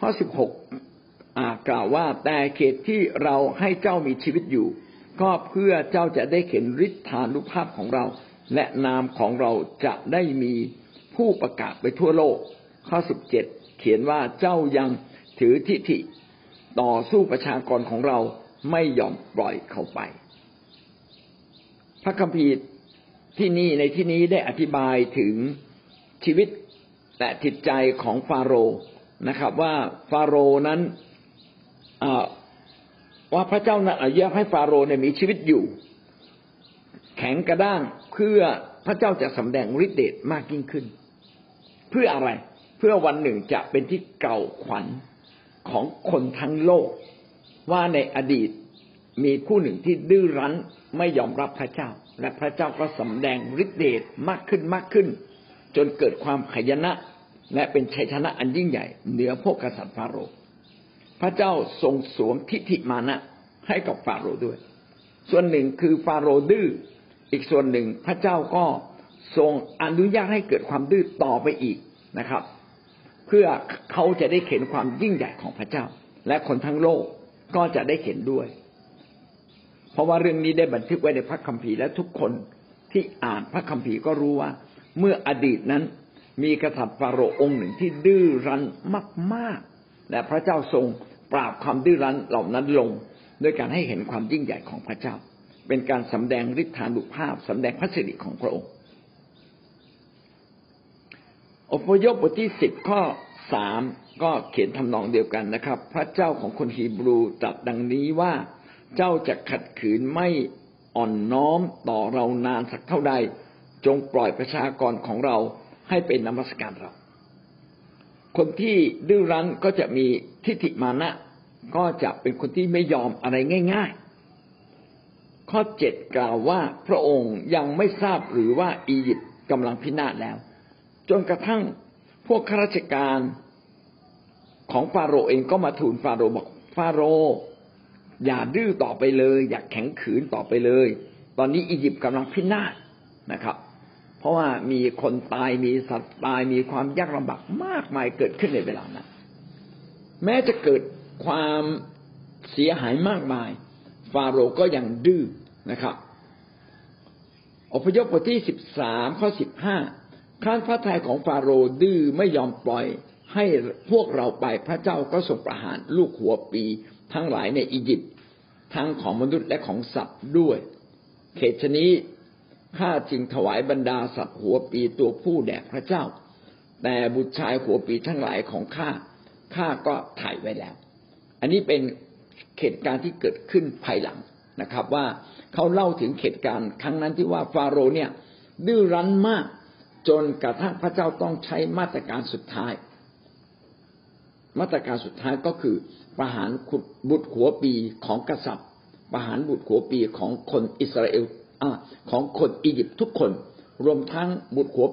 ข้อ16กล่าวว่าแต่เขตที่เราให้เจ้ามีชีวิตอยู่ก็เพื่อเจ้าจะได้เห็นฤทธานุภาพของเราและนามของเราจะได้มีผู้ประกาศไปทั่วโลกข้อ17เขียนว่าเจ้ายังถือทิฐิต่อสู้ประชากรของเราไม่ยอมปล่อยเขาไปพระคัมภีร์ที่นี่ในที่นี้ได้อธิบายถึงชีวิตและจิตใจของฟาโรห์นะครับว่าฟาโรห์นั้นว่าพระเจ้านั้นอนุญาตให้ฟาโรห์เนี่ยมีชีวิตอยู่แข็งกระด้างเพื่อพระเจ้าจะสำแดงฤทธิ์เดชมากยิ่งขึ้นเพื่ออะไรเพื่อวันหนึ่งจะเป็นที่เกล่าวขวัญของคนทั้งโลกว่าในอดีตมีผู้หนึ่งที่ดื้อรั้นไม่ยอมรับพระเจ้าและพระเจ้าก็สำแดงฤทธิ์เดชมากขึ้นจนเกิดความหายนะและเป็นชัยชนะอันยิ่งใหญ่เหนือพวกกษัตริย์ฟาโรห์พระเจ้าทรงสวมทิฐิมานะให้กับฟาโรห์ด้วยส่วนหนึ่งคือฟาโรห์ดื้ออีกส่วนหนึ่งพระเจ้าก็ทรงอนุญาตให้เกิดความดื้อต่อไปอีกนะครับเพื่อเขาจะได้เห็นความยิ่งใหญ่ของพระเจ้าและคนทั้งโลกก็จะได้เห็นด้วยเพราะว่าเรื่องนี้ได้บันทึกไว้ในพระคัมภีร์และทุกคนที่อ่านพระคัมภีร์ก็รู้ว่าเมื่ออดีตนั้นมีกษัตริย์ฟาโรห์องค์หนึ่งที่ดื้อรั้นมากๆและพระเจ้าทรงปราบความดื้อรั้นเหล่านั้นลงด้วยการให้เห็นความยิ่งใหญ่ของพระเจ้าเป็นการสำแดงฤทธานุภาพสำแดงพระสิริของพระองค์อพยพบทที่10ข้อ3ก็เขียนทำนองเดียวกันนะครับพระเจ้าของคนฮีบรูตรัสดังนี้ว่าเจ้าจะขัดขืนไม่อ่อนน้อมต่อเรานานสักเท่าใดจงปล่อยประชากรของเราให้เป็นนมัสการเราคนที่ดื้อรั้นก็จะมีทิฐิมานะก็จะเป็นคนที่ไม่ยอมอะไรง่ายๆข้อ7กล่าวว่าพระองค์ยังไม่ทราบหรือว่าอียิปต์กำลังพินาศแล้วจนกระทั่งพวกข้าราชการของฟาโรห์เองก็มาทูลฟาโรห์บอกฟาโรห์อย่าดื้อต่อไปเลยอย่าแข็งขืนต่อไปเลยตอนนี้อียิปต์กำลังพินาศนะครับเพราะว่ามีคนตายมีสัตว์ตายมีความยากลำบากมากมายเกิดขึ้นในเวลานั้นแม้จะเกิด ความเสียหายมากมายฟาโรห์ก็ยังดื้อนะครับอพยพบทที่13ข้อ15ครั้นพระทัยของฟาโรห์ดื้อไม่ยอมปล่อยให้พวกเราไปพระเจ้าก็ทรงประหารลูกหัวปีทั้งหลายในอียิปต์ทั้งของมนุษย์และของสัตว์ด้วยเขตชนี้ข้าจึงถวายบรรดาสัตว์หัวปีตัวผู้แด่พระเจ้าแต่บุตรชายหัวปีทั้งหลายของข้าก็ถ่ายไว้แล้วอันนี้เป็นเหตุการณ์ที่เกิดขึ้นภายหลังนะครับว่าเขาเล่าถึงเหตุการณ์ครั้งนั้นที่ว่าฟาโรห์เนี่ยดื้อรั้นมากจนกระทั่งพระเจ้าต้องใช้มาตรการสุดท้ายก็คือประหารบุตรหัวปีของกษัตริย์ประหารบุตรหัวปีของคนอิสราเอลของคนอียิปต์ทุกคนรวมทั้งบุตรหัว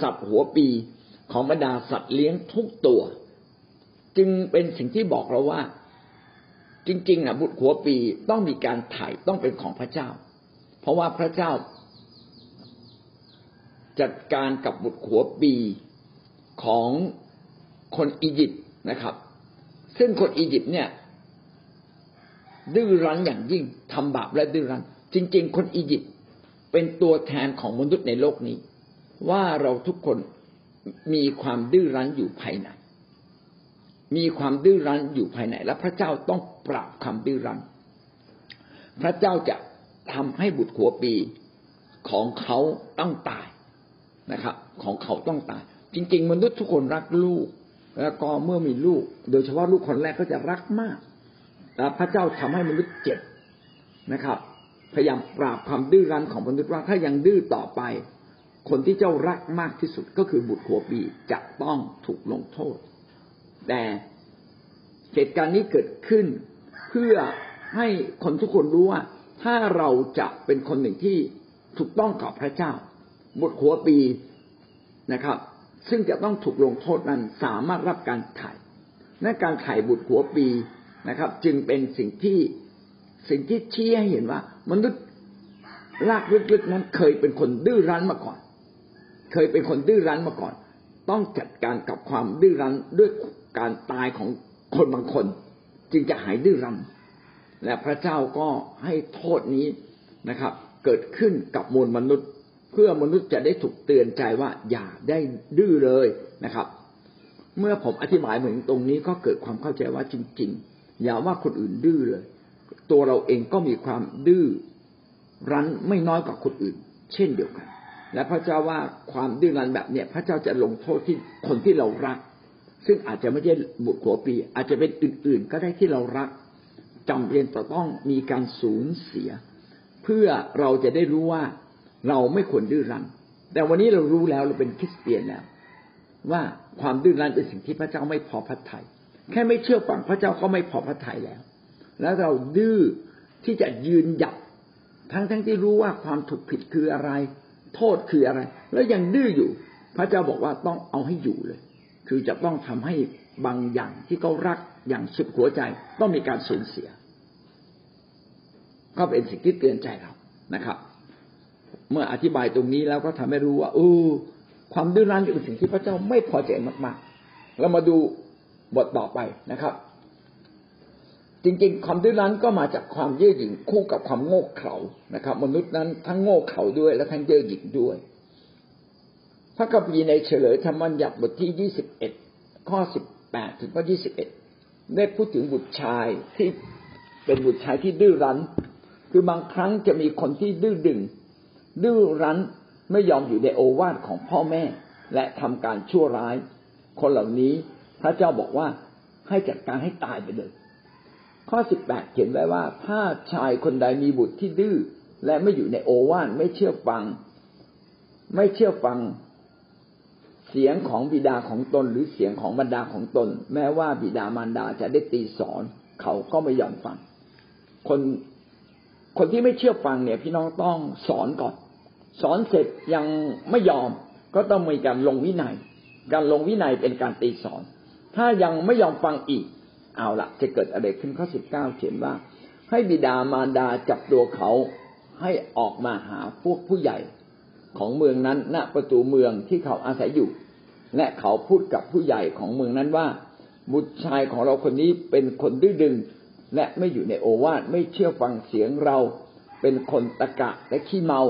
สัตว์หัวปีของบรรดาสัตว์เลี้ยงทุกตัวจึงเป็นสิ่งที่บอกเราว่าจริงๆบุตรหัวปีต้องมีการถ่ายต้องเป็นของพระเจ้าเพราะว่าพระเจ้าจัดการกับบุตรหัวปีของคนอียิปต์นะครับซึ่งคนอียิปต์เนี่ยดื้อรั้นอย่างยิ่งทำบาปและดื้อรั้นจริงๆคนอียิปต์เป็นตัวแทนของมนุษย์ในโลกนี้ว่าเราทุกคนมีความดื้อรั้นอยู่ภายในและพระเจ้าต้องปราบความดื้อรั้นพระเจ้าจะทำให้บุตรหัวปีของเขาต้องตายนะครับของเขาต้องตายจริงๆมนุษย์ทุกคนรักลูกแล้วก็เมื่อมีลูกโดยเฉพาะลูกคนแรกก็จะรักมากแต่พระเจ้าทำให้มนุษย์เจ็บนะครับพยายามปราบความดื้อรั้นของมนุษย์ว่าถ้ายังดื้อต่อไปคนที่เจ้ารักมากที่สุดก็คือบุตรหัวปีจะต้องถูกลงโทษแต่เหตุการณ์นี้เกิดขึ้นเพื่อให้คนทุกคนรู้ว่าถ้าเราจะเป็นคนหนึ่งที่ถูกต้องกับพระเจ้าบุตรหัวปีนะครับซึ่งจะต้องถูกลงโทษนั้นสามารถรับการไถ่และการไถ่บุตรหัวปีนะครับจึงเป็นสิ่งที่ชี้ให้เห็นว่ามนุษย์รากลึกๆนั้นเคยเป็นคนดื้อรั้นมาก่อนต้องจัดการกับความดื้อรั้นด้วยการตายของคนบางคนจึงจะหายดื้อรั้นและพระเจ้าก็ให้โทษนี้นะครับเกิดขึ้นกับมวลมนุษย์เพื่อมนุษย์จะได้ถูกเตือนใจว่าอย่าได้ดื้อเลยนะครับเมื่อผมอธิบายเหมือนตรงนี้ก็เกิดความเข้าใจว่าจริงๆอย่าว่าคนอื่นดื้อเลยตัวเราเองก็มีความดื้อรั้นไม่น้อยกว่าคนอื่นเช่นเดียวกันและพระเจ้าว่าความดื้อรั้นแบบเนี้ยพระเจ้าจะลงโทษที่คนที่เรารักซึ่งอาจจะไม่ใช่บุตรหัวปีอาจจะเป็นอื่นๆก็ได้ที่เรารักจำเป็นต้องมีการสูญเสียเพื่อเราจะได้รู้ว่าเราไม่ควรดื้อรั้นแต่วันนี้เรารู้แล้วเราเป็นคริสเตียนแล้วว่าความดื้อรั้นเป็นสิ่งที่พระเจ้าไม่พอพระทัยแค่ไม่เชื่อฟังพระเจ้าก็ไม่พอพระทัยแล้วแล้วเราดื้อที่จะยืนหยัดทั้งที่รู้ว่าความถูกผิดคืออะไรโทษคืออะไรแล้วยังดื้ออยู่พระเจ้าบอกว่าต้องเอาให้อยู่เลยคือจะต้องทำให้บางอย่างที่เขารักอย่างสุดหัวใจต้องมีการสูญเสียก็เป็นสิ่งที่เตือนใจเรานะครับเมื่ออธิบายตรงนี้แล้วก็ทำให้รู้ว่าความดื้อรั้นเป็นสิ่งที่พระเจ้าไม่พอใจมากๆเรามาดูบทต่อไปนะครับจริงๆความดื้อรั้นก็มาจากความเย่อหยิ่งคู่กับความโง่เขลานะครับมนุษย์นั้นทั้งโง่เขลาด้วยและทั้งเย่อหยิ่งด้วยพระคัมภีร์ในเฉลยธรรมบัญญัติบทที่21ข้อ18ถึงข้อ21ได้พูดถึงบุตรชายที่เป็นบุตรชายที่ดื้อรั้นคือบางครั้งจะมีคนที่ดื้อดึงดื้อรั้นไม่ยอมอยู่ในโอวาทของพ่อแม่และทำการชั่วร้ายคนเหล่านี้พระเจ้าบอกว่าให้จัดการให้ตายไปเลยข้อ18เขียนไว้ว่าถ้าชายคนใดมีบุตรที่ดื้อและไม่อยู่ในโอวาทไม่เชื่อฟังเสียงของบิดาของตนหรือเสียงของมารดาของตนแม้ว่าบิดามารดาจะได้ตีสอนเขาก็ไม่ยอมฟังคนที่ไม่เชื่อฟังเนี่ยพี่น้องต้องสอนก่อนสอนเสร็จยังไม่ยอมก็ต้องมีการลงวินัยเป็นการตีสอนถ้ายังไม่ยอมฟังอีกเอาละจะเกิดอะไรขึ้นข้อ19เขียนว่าให้บิดามารดาจับตัวเขาให้ออกมาหาพวกผู้ใหญ่ของเมืองนั้นณประตูเมืองที่เขาอาศัยอยู่และเขาพูดกับผู้ใหญ่ของเมืองนั้นว่า บุตรชายของเราคนนี้เป็นคนดื้อดึงและไม่อยู่ในโอวาทไม่เชื่อฟังเสียงเราเป็นคนตะกะและขี้เมา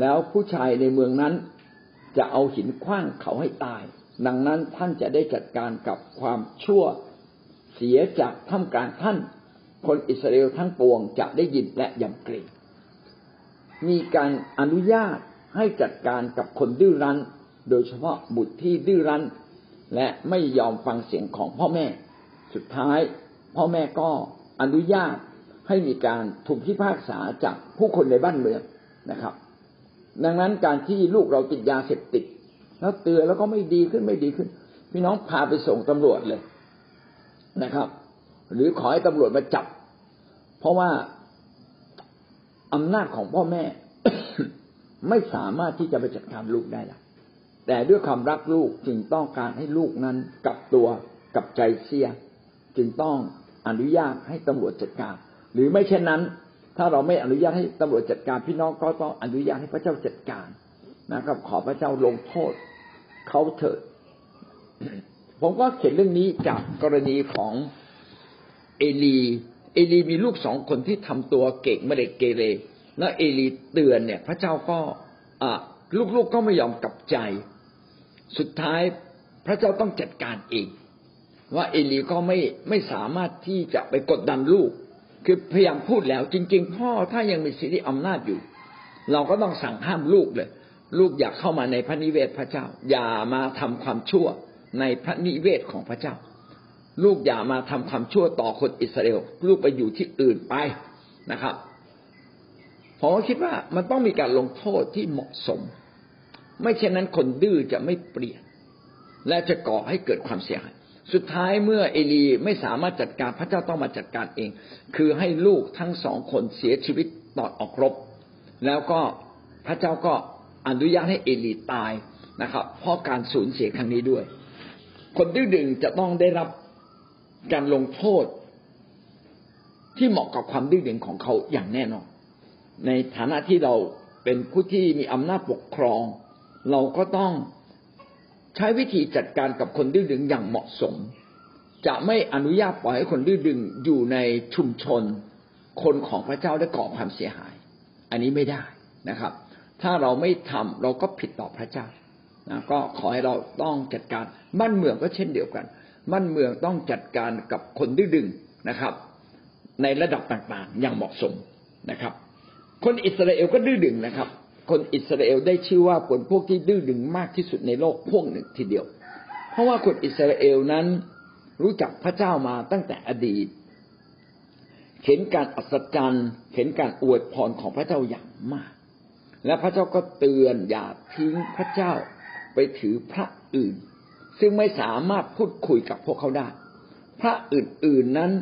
แล้วผู้ชายในเมืองนั้นจะเอาหินขว้างเขาให้ตายดังนั้นท่านจะได้จัดการกับความชั่วเสียจากท่ามกลางท่านคนอิสราเอลทั้งปวงจะได้ยินและยำเกรงมีการอนุญาตให้จัดการกับคนดื้อรั้นโดยเฉพาะบุตรที่ดื้อรั้นและไม่ยอมฟังเสียงของพ่อแม่สุดท้ายพ่อแม่ก็อนุญาตให้มีการถูกพิพากษาจากผู้คนในบ้านเมืองนะครับดังนั้นการที่ลูกเราติดยาเสพติดแล้วเตือนแล้วก็ไม่ดีขึ้นไม่ดีขึ้นพี่น้องพาไปส่งตำรวจเลยนะครับหรือขอให้ตำรวจมาจับเพราะว่าอำนาจของพ่อแม่ ไม่สามารถที่จะไปจัดการลูกได้ล่ะแต่ด้วยความรักลูกจึงต้องการให้ลูกนั้นกลับตัวกลับใจเสียจึงต้องอนุญาตให้ตำรวจจัดการหรือไม่เช่นนั้นถ้าเราไม่อนุญาตให้ตำรวจจัดการพี่น้องก็ต้องอนุญาตให้พระเจ้าจัดการนะครับขอพระเจ้าลงโทษเขาเถิด ผมก็เขียนเรื่องนี้จากกรณีของเอลีมีลูกสองคนที่ทำตัวเก่งไม่ได้เกเรแล้วเอลีเตือนเนี่ยพระเจ้าก็ลูกก็ไม่ยอมกลับใจสุดท้ายพระเจ้าต้องจัดการเองว่าเอลีก็ไม่สามารถที่จะไปกดดันลูกคือพยายามพูดแล้วจริงๆพ่อถ้ายังมีสิทธิอำนาจอยู่เราก็ต้องสั่งห้ามลูกเลยลูกอยากเข้ามาในพระนิเวศพระเจ้าอย่ามาทำความชั่วในพระนิเวศของพระเจ้าลูกอย่ามาทำความชั่วต่อคนอิสราเอลลูกไปอยู่ที่อื่นไปนะครับผมคิดว่ามันต้องมีการลงโทษที่เหมาะสมไม่เช่นนั้นคนดื้อจะไม่เปลี่ยนและจะก่อให้เกิดความเสียหายสุดท้ายเมื่อเอลีไม่สามารถจัดการพระเจ้าต้องมาจัดการเองคือให้ลูกทั้งสองคนเสียชีวิตตอนออกรบแล้วก็พระเจ้าก็อนุญาตให้เอลีตายนะครับเพราะการสูญเสียครั้งนี้ด้วยคนดื้อดึงจะต้องได้รับการลงโทษที่เหมาะกับความดื้อดึงของเขาอย่างแน่นอนในฐานะที่เราเป็นผู้ที่มีอำนาจปกครองเราก็ต้องใช้วิธีจัดการกับคนดื้อดึงอย่างเหมาะสมจะไม่อนุญาตปล่อยให้คนดื้อดึงอยู่ในชุมชนคนของพระเจ้าได้ก่อความเสียหายอันนี้ไม่ได้นะครับถ้าเราไม่ทำเราก็ผิดต่อพระเจ้านะก็ขอให้เราต้องจัดการบ้านเมืองก็เช่นเดียวกันบ้านเมืองต้องจัดการกับคนดื้อดึงนะครับในระดับต่างๆอย่างเหมาะสมนะครับคนอิสราเอลก็ดื้อดึงนะครับคนอิสราเอลได้ชื่อว่าเป็นพวกที่ดื้อดึงมากที่สุดในโลกพวกหนึ่งทีเดียวเพราะว่าคนอิสราเอลนั้นรู้จักพระเจ้ามาตั้งแต่อดีตเห็นการอัศจรรย์เห็นการอวยพรของพระเจ้าอย่างมากและพระเจ้าก็เตือนอย่าทิ้งพระเจ้าไปถือพระอื่นซึ่งไม่สามารถพูดคุยกับพวกเขาได้พระอื่นๆนั้น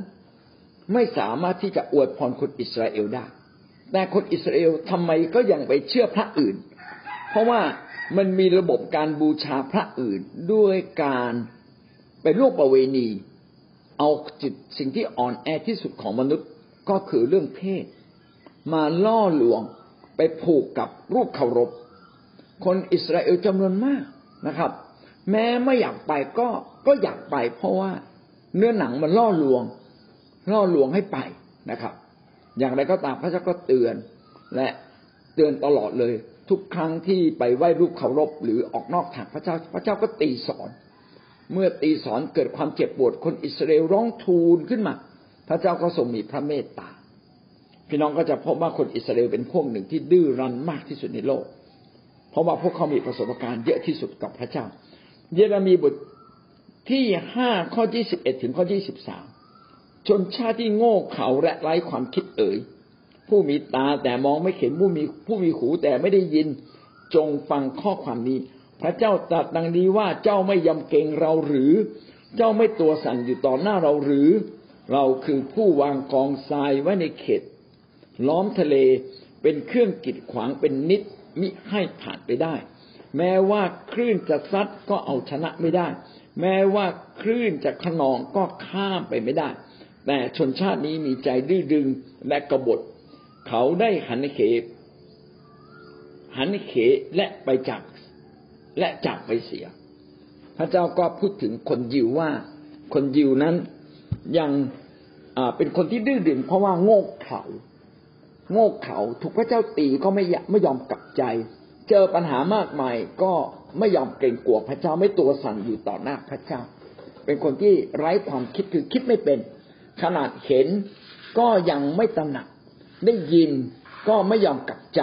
ไม่สามารถที่จะอวยพรคนอิสราเอลได้แต่คนอิสราเอลทำไมก็ยังไปเชื่อพระอื่นเพราะว่ามันมีระบบการบูชาพระอื่นด้วยการไปร่วมประเวณีเอาจิตสิ่งที่อ่อนแอที่สุดของมนุษย์ก็คือเรื่องเพศมาล่อลวงไปผูกกับรูปเคารพคนอิสราเอลจำนวนมากนะครับแม้ไม่อยากไปก็อยากไปเพราะว่าเนื้อหนังมันล่อลวงให้ไปนะครับอย่างไรก็ตามพระเจ้าก็เตือนและเตือนตลอดเลยทุกครั้งที่ไปไหว้รูปเคารพหรือออกนอกทางพระเจ้าก็ตีสอนเมื่อตีสอนเกิดความเจ็บปวดคนอิสราเอลร้องทูลขึ้นมาพระเจ้าก็ทรงมีพระเมตตาพี่น้องก็จะพบว่าคนอิสราเอลเป็นพวกหนึ่งที่ดื้อรั้นมากที่สุดในโลกเพราะว่าพวกเขามีประสบการณ์เยอะที่สุดกับพระเจ้าเยเรมีย์บทที่5ข้อ21ถึงข้อ23ชนชาติที่โง่เขลาและไร้ความคิดเอ๋ยผู้มีตาแต่มองไม่เห็นผู้มีหูแต่ไม่ได้ยินจงฟังข้อความนี้พระเจ้าตรัสดังนี้ว่าเจ้าไม่ยำเกรงเราหรือเจ้าไม่ตัวสั่นอยู่ต่อหน้าเราหรือเราคือผู้วางกองทรายไว้ในเขตล้อมทะเลเป็นเครื่องกีดขวางเป็นนิดมิให้ผ่านไปได้แม้ว่าคลื่นจะซัดก็เอาชนะไม่ได้แม้ว่าคลื่นจะขนองก็ข้ามไปไม่ได้แต่ชนชาตินี้มีใจดื้อดึงและกบฏเขาได้หันเขและจากไปเสียพระเจ้าก็พูดถึงคนยิวว่า คนยิวนั้นยังเป็นคนที่ดื้อดึงเพราะว่าโง่เขลาถูกพระเจ้าตีก็ไม่ยอมกลับใจเจอปัญหามากมายก็ไม่ยอมเกรงกลัวพระเจ้าไม่ตัวสั่นอยู่ต่อหน้าพระเจ้าเป็นคนที่ไร้ความคิดคือคิดไม่เป็นขนาดเห็นก็ยังไม่ตระหนักได้ยินก็ไม่ยอมกลับใจ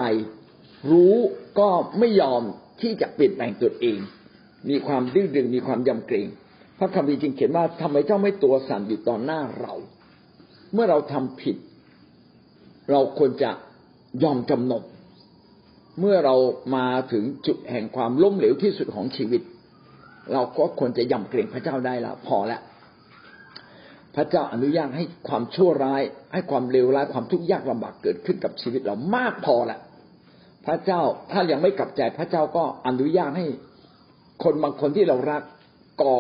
รู้ก็ไม่ยอมที่จะเปลี่ยนแปลงตัวเองมีความดื้อดึงมีความยำเกรงพระคัมภีร์จึงเขียนว่าทำไมเจ้าไม่ตัวสั่นอยู่ต่อหน้าเราเมื่อเราทำผิดเราควรจะยอมจำนนเมื่อเรามาถึงจุดแห่งความล้มเหลวที่สุดของชีวิตเราก็ควรจะยำเกรงพระเจ้าได้ละพอละพระเจ้าอนุญาตให้ความชั่วร้ายให้ความเลวร้ายความทุกข์ยากลำบากเกิดขึ้นกับชีวิตเรามากพอละพระเจ้าถ้ายังไม่กลับใจพระเจ้าก็อนุญาตให้คนบางคนที่เรารักก่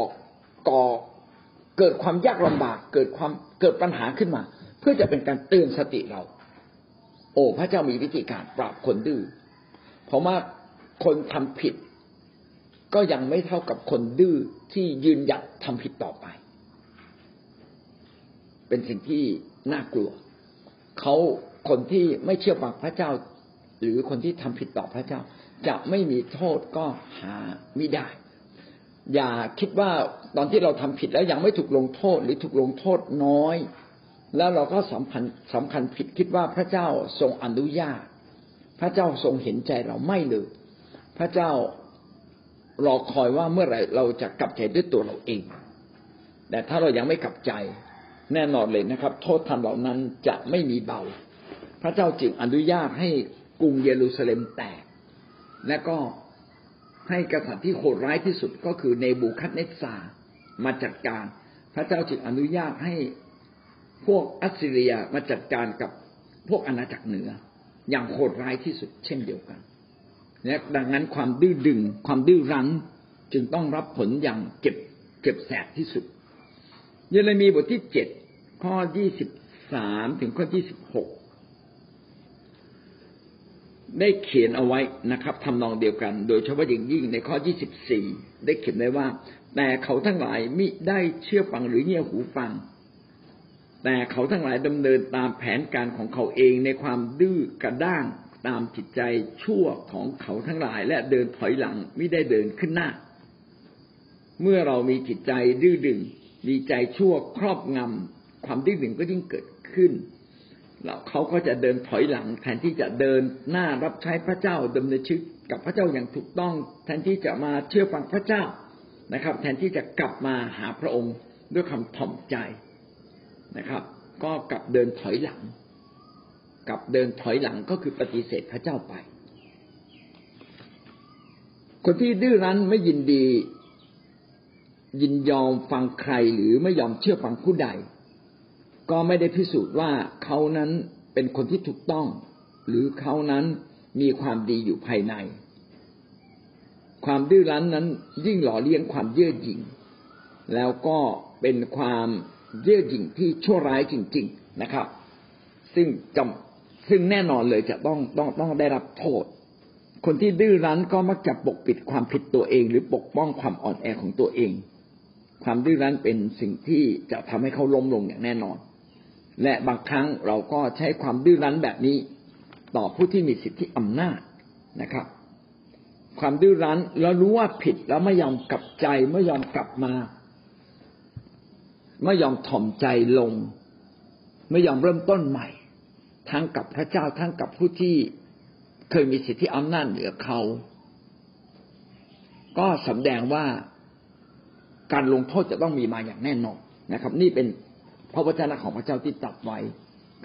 อเกิดความยากลำบากเกิดปัญหาขึ้นมาเพื่อจะเป็นการเตือนสติเราโอ้พระเจ้ามีวิธีการปราบคนดื้อเพราะว่าคนทำผิดก็ยังไม่เท่ากับคนดื้อที่ยืนหยัดทำผิดต่อไปเป็นสิ่งที่น่ากลัวคนที่ไม่เชื่อฟังพระเจ้าหรือคนที่ทำผิดต่อพระเจ้าจะไม่มีโทษก็หาไม่ได้อย่าคิดว่าตอนที่เราทำผิดแล้วยังไม่ถูกลงโทษหรือถูกลงโทษน้อยแล้วเราก็สำคัญผิดคิดว่าพระเจ้าทรงอนุญาตพระเจ้าทรงเห็นใจเราไม่เลยพระเจ้ารอคอยว่าเมื่อไหร่เราจะกลับใจด้วยตัวเราเองแต่ถ้าเรายังไม่กลับใจแน่นอนเลยนะครับโทษทันเหล่านั้นจะไม่มีเบาพระเจ้าจึงอนุญาตให้กรุงเยรูซาเล็มแตกและก็ให้กษัตริย์ที่โหดร้ายที่สุดก็คือเนบูคัดเนสซาร์มาจัดการพระเจ้าจึงอนุญาตให้พวกอัสซีเรียมาจัดการกับพวกอาณาจักรเหนืออย่างโหดร้ายที่สุดเช่นเดียวกันและดังนั้นความดื้อดึงความดื้อรั้นจึงต้องรับผลอย่างเจ็บแสบที่สุดเยเรมีย์บทที่7ข้อ23ถึงข้อ26ได้เขียนเอาไว้นะครับทำนองเดียวกันโดยเฉพาะอย่างยิ่งในข้อ24ได้เขียนไว้ว่าแต่เขาทั้งหลายมิได้เชื่อฟังหรือเงี่ยหูฟังแต่เขาทั้งหลายดำเนินตามแผนการของเขาเองในความดื้อกระด้างตามจิตใจชั่วของเขาทั้งหลายและเดินถอยหลังไม่ได้เดินขึ้นหน้าเมื่อเรามีจิตใจดื้อดึงมีใจชั่วครอบงำความดื้อดึงก็ยิ่งเกิดขึ้นแล้วเขาก็จะเดินถอยหลังแทนที่จะเดินหน้ารับใช้พระเจ้าดำเนินชีวิตกับพระเจ้าอย่างถูกต้องแทนที่จะมาเชื่อฟังพระเจ้านะครับแทนที่จะกลับมาหาพระองค์ด้วยความถ่อมใจนะครับก็กลับเดินถอยหลังก็คือปฏิเสธพระเจ้าไปคนที่ดื้อรั้นไม่ยินยอมฟังใครหรือไม่ยอมเชื่อฟังผู้ใดก็ไม่ได้พิสูจน์ว่าเขานั้นเป็นคนที่ถูกต้องหรือเขานั้นมีความดีอยู่ภายในความดื้อรั้นนั้นยิ่งหล่อเลี้ยงความเย่อหยิ่งแล้วก็เป็นความเย่อหยิ่งที่ชั่วร้ายจริงๆนะครับซึ่งแน่นอนเลยจะต้องได้รับโทษคนที่ดื้อรั้นก็มักจะปกปิดความผิดตัวเองหรือปกป้องความอ่อนแอของตัวเองความดื้อรั้นเป็นสิ่งที่จะทำให้เขาล้มลงอย่างแน่นอนและบางครั้งเราก็ใช้ความดื้อรั้นแบบนี้ต่อผู้ที่มีสิทธิอำนาจนะครับความดื้อรั้นแล้วรู้ว่าผิดแล้วไม่ยอมกลับใจไม่ยอมกลับมาไม่ยอมถ่อมใจลงไม่ยอมเริ่มต้นใหม่ทั้งกับพระเจ้าทั้งกับผู้ที่เคยมีสิทธิอำนาจเหนือเขาก็แสดงว่าการลงโทษจะต้องมีมาอย่างแน่นอนนะครับนี่เป็นพระวจนะของพระเจ้าที่ตรัสไว้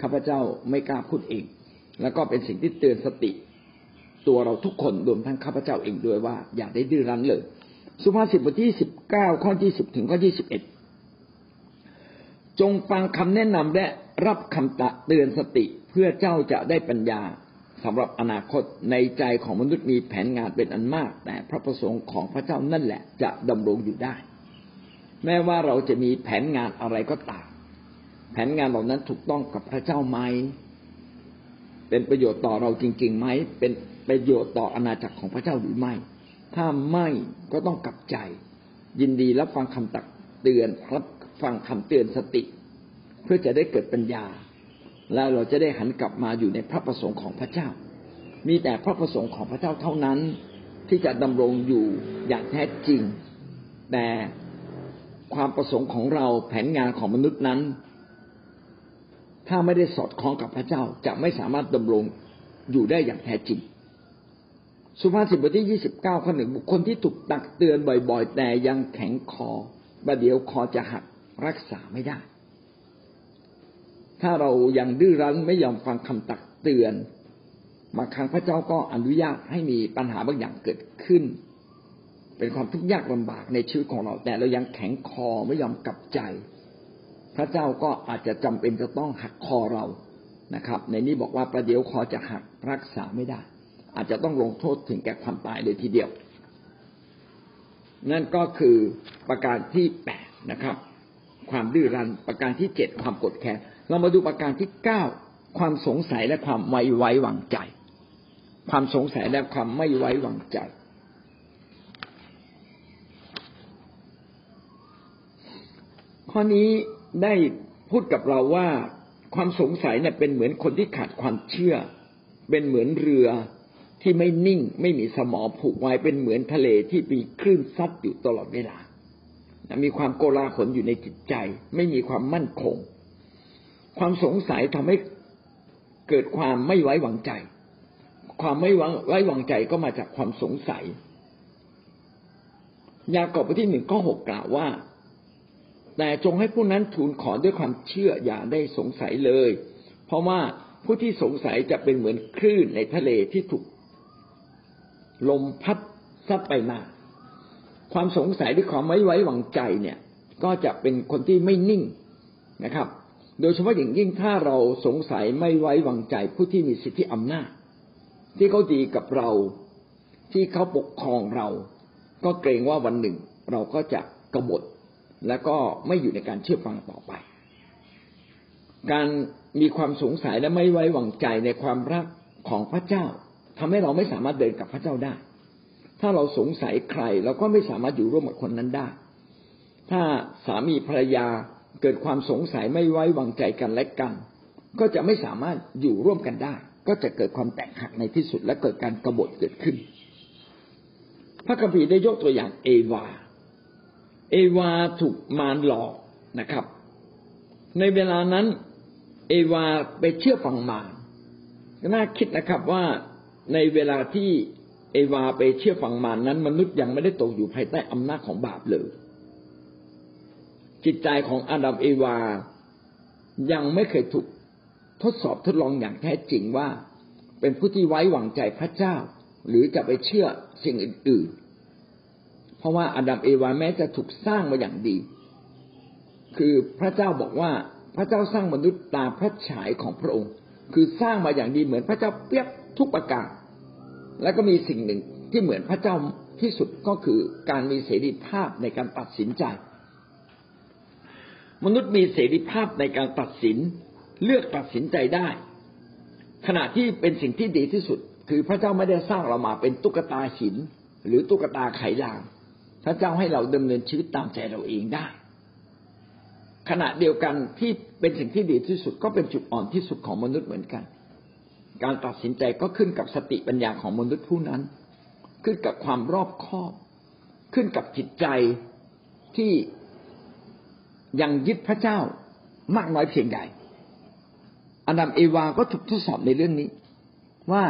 ข้าพเจ้าไม่กล้าพูดเองแล้วก็เป็นสิ่งที่เตือนสติตัวเราทุกคนรวมทั้งข้าพเจ้าเองด้วยว่าอย่าได้ดื้อรั้นเลยสุภาษิตบทที่19ข้อ20ถึงข้อ21จงฟังคำแนะนำและรับคำเตือนสติเพื่อเจ้าจะได้ปัญญาสำหรับอนาคตในใจของมนุษย์มีแผนงานเป็นอันมากแต่พระประสงค์ของพระเจ้านั่นแหละจะดำรงอยู่ได้แม้ว่าเราจะมีแผนงานอะไรก็ตามแผนงานเหล่านั้นถูกต้องกับพระเจ้าไหมเป็นประโยชน์ต่อเราจริงๆไหมเป็นประโยชน์ต่ออาณาจักรของพระเจ้าหรือไม่ถ้าไม่ก็ต้องกลับใจยินดีรับฟังคำตักเตือนรับ ฟังคำเตือนสติเพื่อจะได้เกิดปัญญาแล้วเราจะได้หันกลับมาอยู่ในพระประสงค์ของพระเจ้ามีแต่พระประสงค์ของพระเจ้าเท่านั้นที่จะดำรงอยู่อย่างแท้จริงแต่ความประสงค์ของเราแผนงานของมนุษย์นั้นถ้าไม่ได้สอดคล้องกับพระเจ้าจะไม่สามารถดำรงอยู่ได้อย่างแท้จริงสุภาษิตบทที่ 29 ข้อ 1 บุคคลที่ถูกตักเตือนบ่อยๆแต่ยังแข็งคอประเดี๋ยวคอจะหักรักษาไม่ได้ถ้าเรายังดื้อรั้นไม่ยอมฟังคำตักเตือนบางครั้งพระเจ้าก็อนุญาตให้มีปัญหาบางอย่างเกิดขึ้นเป็นความทุกข์ยากลำบากในชีวิตของเราแต่เรายังแข็งคอไม่ยอมกลับใจพระเจ้าก็อาจจะจำเป็นจะต้องหักคอเรานะครับในนี้บอกว่าประเดี๋ยวคอจะหักรักษาไม่ได้อาจจะต้องลงโทษถึงแก่ความตายเลยทีเดียวนั่นก็คือประการที่8นะครับความดื้อรั้นประการที่7ความโกรธแค้นเรามาดูประการที่9ความสงสัยและความไม่ไว้วางใจความสงสัยและความไม่ไว้วางใจข้อนี้ได้พูดกับเราว่าความสงสัยเนี่ยเป็นเหมือนคนที่ขาดความเชื่อเป็นเหมือนเรือที่ไม่นิ่งไม่มีสมอผูกไว้เป็นเหมือนทะเลที่มีคลื่นซัดอยู่ตลอดเวลามีความโกลาหลอยู่ในจิตใจไม่มีความมั่นคงความสงสัยทำให้เกิดความไม่ไว้วางใจความไม่ไว้วางใจก็มาจากความสงสัยยากอบบทที่ 1 ข้อ 6 กล่าวว่าแต่จงให้ผู้นั้นทูลขอด้วยความเชื่ออย่าได้สงสัยเลยเพราะว่าผู้ที่สงสัยจะเป็นเหมือนคลื่นในทะเลที่ถูกลมพัดซัดไปมาความสงสัยหรือความไม่ไว้วางใจเนี่ยก็จะเป็นคนที่ไม่นิ่งนะครับโดยเฉพาะอย่างยิ่งถ้าเราสงสัยไม่ไว้วางใจผู้ที่มีสิทธิอำนาจที่เขาดีกับเราที่เขาปกครองเราก็เกรงว่าวันหนึ่งเราก็จะกบฏและก็ไม่อยู่ในการเชื่อฟังต่อไปการมีความสงสัยและไม่ไว้วางใจในความรักของพระเจ้าทำให้เราไม่สามารถเดินกับพระเจ้าได้ถ้าเราสงสัยใครเราก็ไม่สามารถอยู่ร่วมกับคนนั้นได้ถ้าสามีภรรยาเกิดความสงสัยไม่ไว้วางใจกันและกันก็จะไม่สามารถอยู่ร่วมกันได้ก็จะเกิดความแตกหักในที่สุดและเกิดการกบฏเกิดขึ้นพระคัมภีร์ได้ยกตัวอย่างเอวาถูกมารหลอกนะครับในเวลานั้นเอวาไปเชื่อฟังมารน่าคิดนะครับว่าในเวลาที่เอวาไปเชื่อฟังมารนั้นมนุษย์ยังไม่ได้ตกอยู่ภายใต้อำนาจของบาปเลยจิตใจของอาดัมเอวายังไม่เคยถูกทดสอบทดลองอย่างแท้จริงว่าเป็นผู้ที่ไว้วางใจพระเจ้าหรือจะไปเชื่อสิ่งอื่นๆเพราะว่าอาดัมเอวาแม้จะถูกสร้างมาอย่างดีคือพระเจ้าบอกว่าพระเจ้าสร้างมนุษย์ตามพระฉายของพระองค์คือสร้างมาอย่างดีเหมือนพระเจ้าเปรียบทุกประการและก็มีสิ่งหนึ่งที่เหมือนพระเจ้าที่สุดก็คือการมีเสรีภาพในการตัดสินใจมนุษย์มีเสรีภาพในการตัดสินเลือกตัดสินใจได้ขณะที่เป็นสิ่งที่ดีที่สุดคือพระเจ้าไม่ได้สร้างเรามาเป็นตุ๊กตาหินหรือตุ๊กตาไขลานพระเจ้าให้เราดำเนินชีวิตตามใจเราเองได้ขณะเดียวกันที่เป็นสิ่งที่ดีที่สุดก็เป็นจุดอ่อนที่สุดของมนุษย์เหมือนกันการตัดสินใจก็ขึ้นกับสติปัญญาของมนุษย์ผู้นั้นขึ้นกับความรอบคอบขึ้นกับจิตใจที่ยังยึดพระเจ้ามากน้อยเพียงใดอาดัมเอวาก็ถูกทดสอบในเรื่องนี้ว่า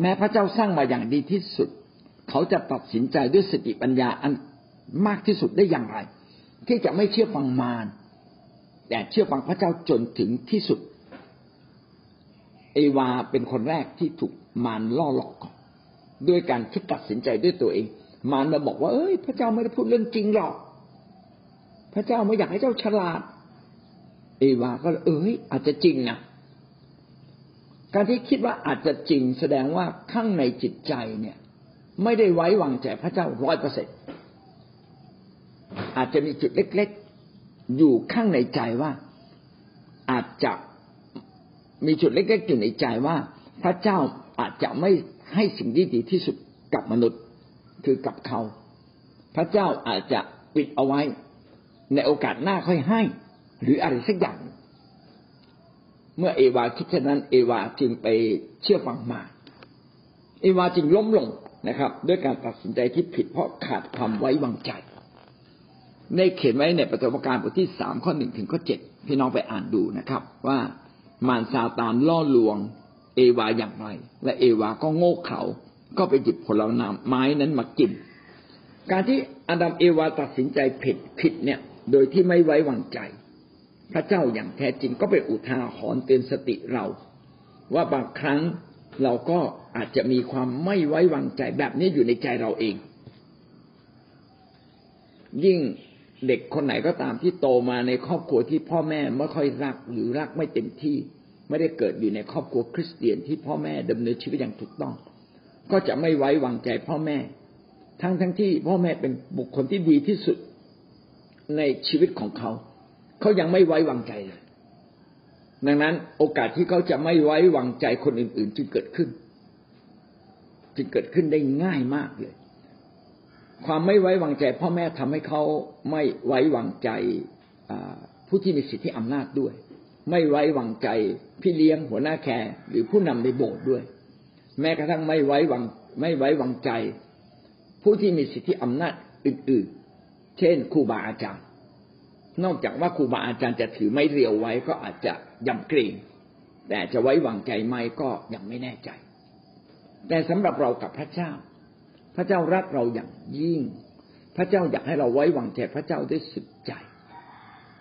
แม้พระเจ้าสร้างมาอย่างดีที่สุดเขาจะตัดสินใจด้วยสติปัญญาอันมากที่สุดได้อย่างไรที่จะไม่เชื่อฟังมารแต่เชื่อฟังพระเจ้าจนถึงที่สุดเอวาเป็นคนแรกที่ถูกมารล่อหลอกด้วยการคิดตัดสินใจด้วยตัวเองมารมาบอกว่าพระเจ้าไม่ได้พูดเรื่องจริงหรอกพระเจ้าไม่อยากให้เจ้าฉลาดเอวาก็อาจจะจริงนะการที่คิดว่าอาจจะจริงแสดงว่าข้างในจิตใจเนี่ยไม่ได้ไว้วางใจพระเจ้า 100% อาจจะมีจุดเล็กๆอยู่ข้างในใจว่าอาจจะมีจุดเล็กๆอยู่ในใจว่าพระเจ้าอาจจะไม่ให้สิ่งที่ดีที่สุดกับมนุษย์คือกับเขาพระเจ้าอาจจะปิดเอาไว้ ในโอกาสหน้าค่อยให้หรืออะไรสักอย่างเมื่อเอวาคิดเช่นนั้นเอวาจึงไปเชื่อฟังมารเอวาจึงล้มลงนะครับด้วยการตัดสินใจที่ผิดเพราะขาดความไว้วางใจได้เขียนไว้ในปฐมกาลบทที่3ข้อ1ถึงข้อ7พี่น้องไปอ่านดูนะครับว่ามารซาตานล่อลวงเอวาอย่างไรและเอวาก็โง่เขลาก็ไปหยิบผลไม้นั้นมากินการที่อาดัมเอวาตัดสินใจผิดเนี่ยโดยที่ไม่ไว้วางใจพระเจ้าอย่างแท้จริงก็เป็นอุทาหรณ์เตือนสติเราว่าบางครั้งเราก็อาจจะมีความไม่ไว้วางใจแบบนี้อยู่ในใจเราเองยิ่งเด็กคนไหนก็ตามที่โตมาในครอบครัวที่พ่อแม่ไม่ค่อยรักหรือรักไม่เต็มที่ไม่ได้เกิดอยู่ในครอบครัวคริสเตียนที่พ่อแม่ดำเนินชีวิตอย่างถูกต้องก็จะไม่ไว้วางใจพ่อแม่ทั้งที่พ่อแม่เป็นบุคคลที่ดีที่สุดในชีวิตของเขายังไม่ไว้วางใจเลยดังนั้นโอกาสที่เขาจะไม่ไว้วางใจคนอื่นๆจึงเกิดขึ้นได้ง่ายมากเลยความไม่ไว้วางใจพ่อแม่ทำให้เขาไม่ไว้วางใจผู้ที่มีสิทธิอำนาจด้วยไม่ไว้วางใจพี่เลี้ยงหัวหน้าแคร์หรือผู้นำในโบสถ์ด้วยแม้กระทั่งไม่ไว้วางใจผู้ที่มีสิทธิอำนาจอื่นๆเช่นครูบาอาจารย์นอกจากว่าครูบาอาจารย์จะถือไม้เรียวไว้ก็อาจจะยำเกรงแต่จะไว้วางใจไหมก็ยังไม่แน่ใจแต่สำหรับเรากับพระเจ้ารักเราอย่างยิ่งพระเจ้าอยากให้เราไว้วางใจพระเจ้าด้วยสุดใจ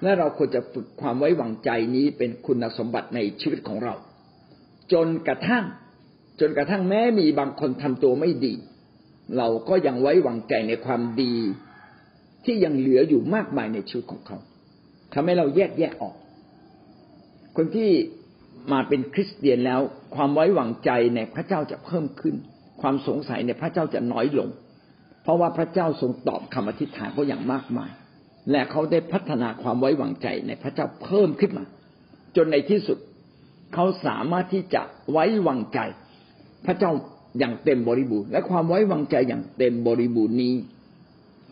และเราควรจะฝึกความไว้วางใจนี้เป็นคุณสมบัติในชีวิตของเราจนกระทั่งแม้มีบางคนทำตัวไม่ดีเราก็ยังไว้วางใจในความดีที่ยังเหลืออยู่มากมายในชีวิตของเขาทำให้เราแยกแยะออกคนที่มาเป็นคริสเตียนแล้วความไว้วางใจในพระเจ้าจะเพิ่มขึ้นความสงสัยในพระเจ้าจะน้อยลงเพราะว่าพระเจ้าทรงตอบคำอธิษฐานเขาอย่างมากมายและเขาได้พัฒนาความไว้วางใจในพระเจ้าเพิ่มขึ้นมาจนในที่สุดเขาสามารถที่จะไว้วางใจพระเจ้าอย่างเต็มบริบูรณ์และความไว้วางใจอย่างเต็มบริบูรณ์นี้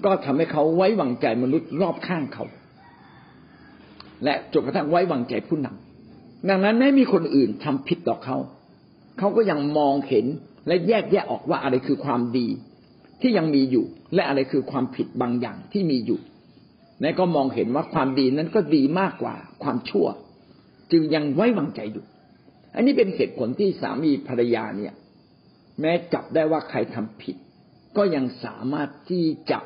ก็ทำให้เขาไว้วางใจมนุษย์รอบข้างเขาและจนกระทั่งไว้วางใจผู้นำดังนั้นแม้มีคนอื่นทำผิดต่อเขาเขาก็ยังมองเห็นและแยกแยะออกว่าอะไรคือความดีที่ยังมีอยู่และอะไรคือความผิดบางอย่างที่มีอยู่และก็มองเห็นว่าความดีนั้นก็ดีมากกว่าความชั่วจึงยังไว้วางใจอยู่อันนี้เป็นเหตุผลที่สามีภรรยาเนี่ยแม้จับได้ว่าใครทำผิดก็ยังสามารถที่จะ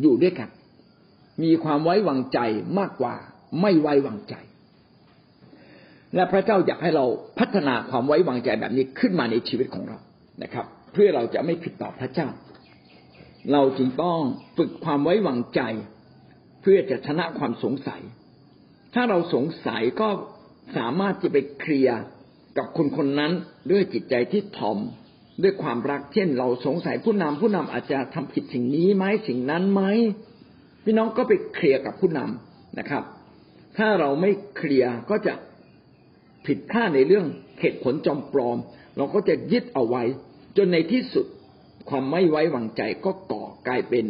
อยู่ด้วยกันมีความไว้วางใจมากกว่าไม่ไว้วางใจและพระเจ้าอยากให้เราพัฒนาความไว้วางใจแบบนี้ขึ้นมาในชีวิตของเรานะครับเพื่อเราจะไม่ผิดต่อพระเจ้าเราจึงต้องฝึกความไว้วางใจเพื่อจะชนะความสงสัยถ้าเราสงสัยก็สามารถจะไปเคลียร์กับคนคนนั้นด้วยจิตใจที่ถ่อมด้วยความรักเช่นเราสงสัยผู้นำอาจจะทำผิดสิ่งนี้ไหมสิ่งนั้นไหมพี่น้องก็ไปเคลียร์กับผู้นำนะครับถ้าเราไม่เคลียร์ก็จะผิดพลาดในเรื่องเหตุผลจอมปลอมเราก็จะยึดเอาไว้จนในที่สุดความไม่ไว้วางใจก็ก่อกลายเป็น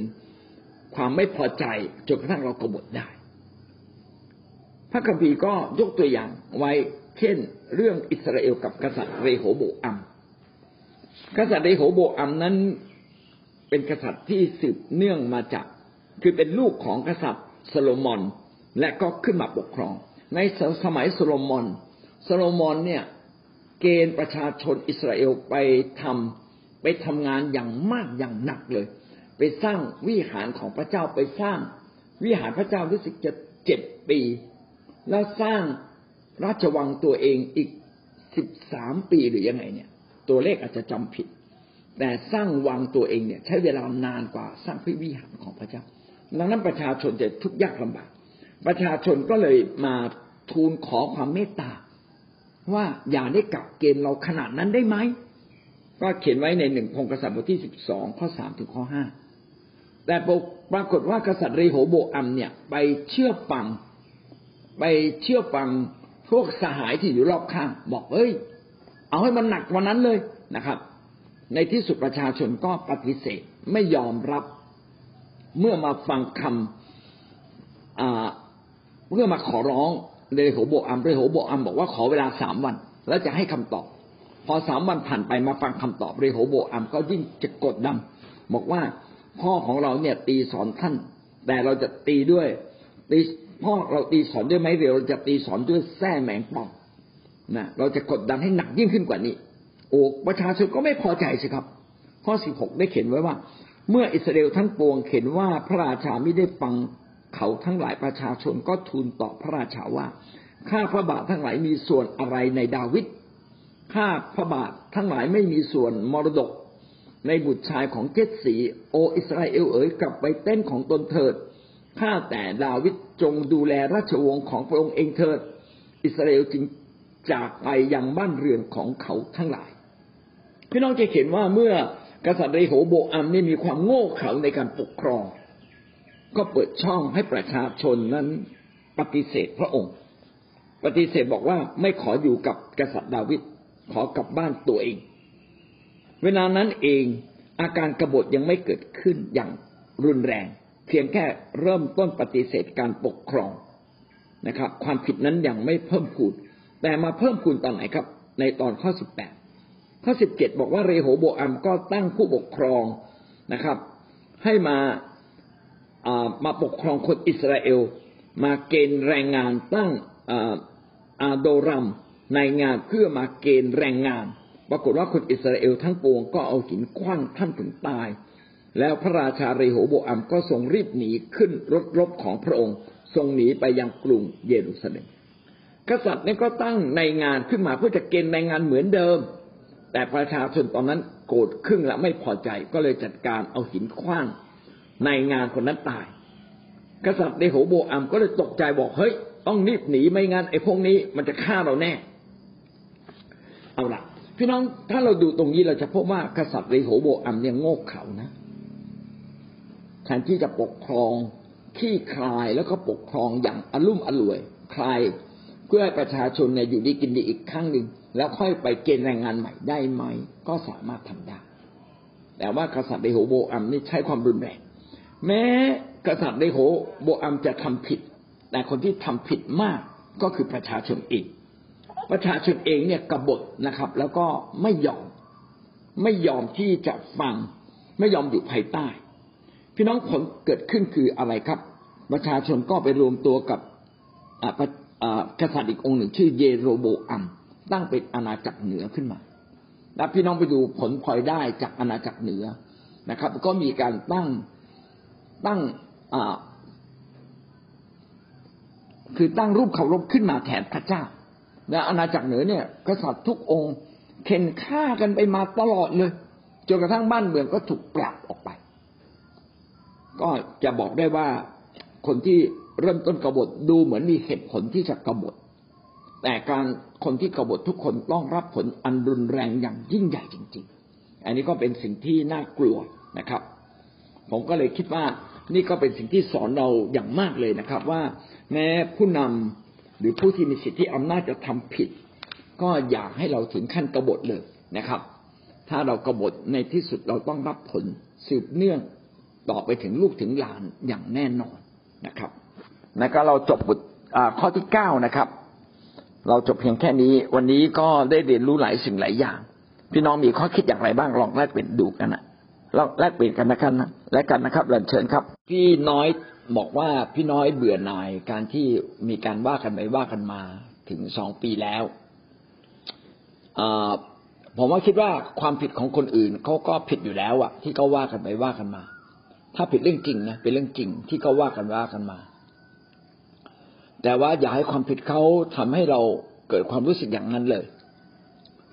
ความไม่พอใจจนกระทั่งเรากบฏได้พระคัมภีร์ก็ยกตัวอย่างไว้เช่นเรื่องอิสราเอลกับกษัตริย์เรโหโบอัมกษัตริย์เรโหโบอัมนั้นเป็นกษัตริย์ที่สืบเนื่องมาจากคือเป็นลูกของกษัตริย์โซโลมอนและก็ขึ้นมาปกครองในสมัยโซโลมอนเนี่ยเกณฑ์ประชาชนอิสราเอลไปทำงานอย่างมากอย่างหนักเลยไปสร้างวิหารของพระเจ้าไปสร้างวิหารพระเจ้ารู้สึกจะ7ปีแล้วสร้างราชวังตัวเองอีก13ปีหรือยังไงเนี่ยตัวเลขอาจจะจำผิดแต่สร้างวังตัวเองเนี่ยใช้เวลานานกว่าสร้างพระวิหารของพระเจ้าดังนั้นประชาชนจะทุกข์ยากลำบากประชาชนก็เลยมาทูลขอความเมตตาว่าอย่าได้กักเกณฑ์เราขนาดนั้นได้ไหมก็เขียนไว้ใน1พงศ์กษัตริย์บทที่12ข้อ3ถึงข้อ5แต่ปรากฏว่ากษัตริย์เรโหโบอัมเนี่ยไปเชื่อฟังพวกสหายที่อยู่รอบข้างบอกเอ้ยเอาให้มันหนักกว่านั้นเลยนะครับในที่สุดประชาชนก็ปฏิเสธไม่ยอมรับเมื่อมาฟังค เมื่อมาขอร้องเรโหโบอัมบอกว่าขอเวลา3 วันแล้วจะให้คำตอบพอ3 วันผ่านไปมาฟังคำตอบเรโหโบอัมก็ยิ่งจะกดดันบอกว่าพ่อของเราเนี่ยตีสอนท่านแต่เราจะตีด้วยพ่อเราตีสอนด้วยไม้เรียวเราจะตีสอนด้วยแส้แมงป่องนะเราจะกดดันให้หนักยิ่งขึ้นกว่านี้โอ้ประชาชนก็ไม่พอใจสิครับข้อ16ได้เขียนไว้ว่าเมื่ออิสราเอลทั้งปวงเห็นว่าพระราชาไม่ได้ฟังเขาทั้งหลายประชาชนก็ทูลต่อพระราชาว่าข้าพระบาททั้งหลายมีส่วนอะไรในดาวิดข้าพระบาททั้งหลายไม่มีส่วนมรดกในบุตรชายของเจสสีโออิสราเอลเอ๋ยกลับไปเต้นของตนเถิดข้าแต่ดาวิดจงดูแลราชวงศ์ของพระองค์เองเถิดอิสราเอลจึงจากไปยังบ้านเรือนของเขาทั้งหลายพี่น้องจะเห็นว่าเมื่อกษัตริย์เรโหโบอัมนี่มีความโง่เขลาในการปกครองก็เปิดช่องให้ประชาชนนั้นปฏิเสธพระองค์ปฏิเสธบอกว่าไม่ขออยู่กับกษัตริย์ดาวิดขอกลับบ้านตัวเองเวลานั้นเองอาการกบฏยังไม่เกิดขึ้นอย่างรุนแรงเพียงแค่เริ่มต้นปฏิเสธการปกครองนะครับความผิดนั้นยังไม่เพิ่มพูนแต่มาเพิ่มพูนตอนไหนครับในตอนข้อ18ข้อ17บอกว่าเรโหโบอัมก็ตั้งผู้ปกครองนะครับให้มาปกครองคนอิสราเอลมาเกณฑ์แรงงานตั้งอาโดรัมในงานเพื่อมาเกณฑ์แรงงานปรากฏว่าคนอิสราเอลทั้งปวงก็เอาหินขว้างท่านถึงตายแล้วพระราชาเรโหโบอัมก็ทรงรีบหนีขึ้นรถรบของพระองค์ทรงหนีไปยังกรุงเยรูซาเล็มกษัตริย์นี่ก็ตั้งในงานขึ้นมาเพื่อจะเกณฑ์ในงานเหมือนเดิมแต่ประชาชนตอนนั้นโกรธครึ่งและไม่พอใจก็เลยจัดการเอาหินขว้างในงานคนนั้นตายกษัตริย์เรโหโบอัมก็เลยตกใจบอกเฮ้ยต้องรีบหนีไม่งั้นไอ้พวกนี้มันจะฆ่าเราแน่เอาล่ะพี่น้องถ้าเราดูตรงนี้เราจะพบว่ากษัตริย์เรโหโบอัมเนี่ยโง่เขลานะแทนที่จะปกครองขี้คลายแล้วก็ปกครองอย่างอลุ่มอล่วยคลายเพื่อให้ประชาชนเนี่ยอยู่ดีกินดีอีกครั้งหนึ่งแล้วค่อยไปเกณฑ์แรงงานใหม่ได้ไหมก็สามารถทำได้แต่ว่ากษัตริย์เรโหโบอัมนี่ใช้ความรุนแรงแม้กษัตริย์เรโหโบอัมจะทำผิดแต่คนที่ทำผิดมากก็คือประชาชนเองประชาชนเองเนี่ยกบฏนะครับแล้วก็ไม่ยอมที่จะฟังไม่ยอมอยู่ภายใต้พี่น้องผลเกิดขึ้นคืออะไรครับประชาชนก็ไปรวมตัวกับกษัตริย์อีกองค์หนึ่งชื่อเยโรโบอัมตั้งเป็นอาณาจักรเหนือขึ้นมาแล้วพี่น้องไปดูผลพลอยได้จากอาณาจักรเหนือนะครับก็มีการตั้งรูปเคารพขึ้นมาแทนพระเจ้าและอาณาจักรเหนือเนี่ยกษัตริย์ทุกองค์เข็นฆ่ากันไปมาตลอดเลยจนกระทั่งบ้านเมืองก็ถูกปราบออกไปก็จะบอกได้ว่าคนที่เริ่มต้นกบฏดูเหมือนมีเหตุผลที่จะกบฏแต่คนที่กบฏทุกคนต้องรับผลอันรุนแรงอย่างยิ่งใหญ่จริงๆอันนี้ก็เป็นสิ่งที่น่ากลัวนะครับผมก็เลยคิดว่านี่ก็เป็นสิ่งที่สอนเราอย่างมากเลยนะครับว่าแม้ผู้นำหรือผู้ที่มีสิทธิอำนาจจะทำผิดก็อย่าให้เราถึงขั้นกบฏเลยนะครับถ้าเรากบฏในที่สุดเราต้องรับผลสืบเนื่องต่อไปถึงลูกถึงหลานอย่างแน่นอนนะครับนะครับเราจบบทข้อที่9นะครับเราจบเพียงแค่นี้วันนี้ก็ได้เรียนรู้หลายสิ่งหลายอย่างพี่น้องมีข้อคิดอย่างไรบ้างลองแลกเปลี่ยนดูกันนะเราแลกเปลี่ยนกันนะครับนะครับเรียนเชิญครับพี่น้อยบอกว่าพี่น้อยเบื่อหน่ายการที่มีการว่ากันไปว่ากันมาถึง2 ปีแล้วผมว่าคิดว่าความผิดของคนอื่นเขาก็ผิดอยู่แล้วอะที่เขาว่ากันไปว่ากันมาถ้าผิดเรื่องจริงนะเป็นเรื่องจริงที่เขาว่ากันมาแต่ว่าอย่าให้ความผิดเขาทำให้เราเกิดความรู้สึกอย่างนั้นเลย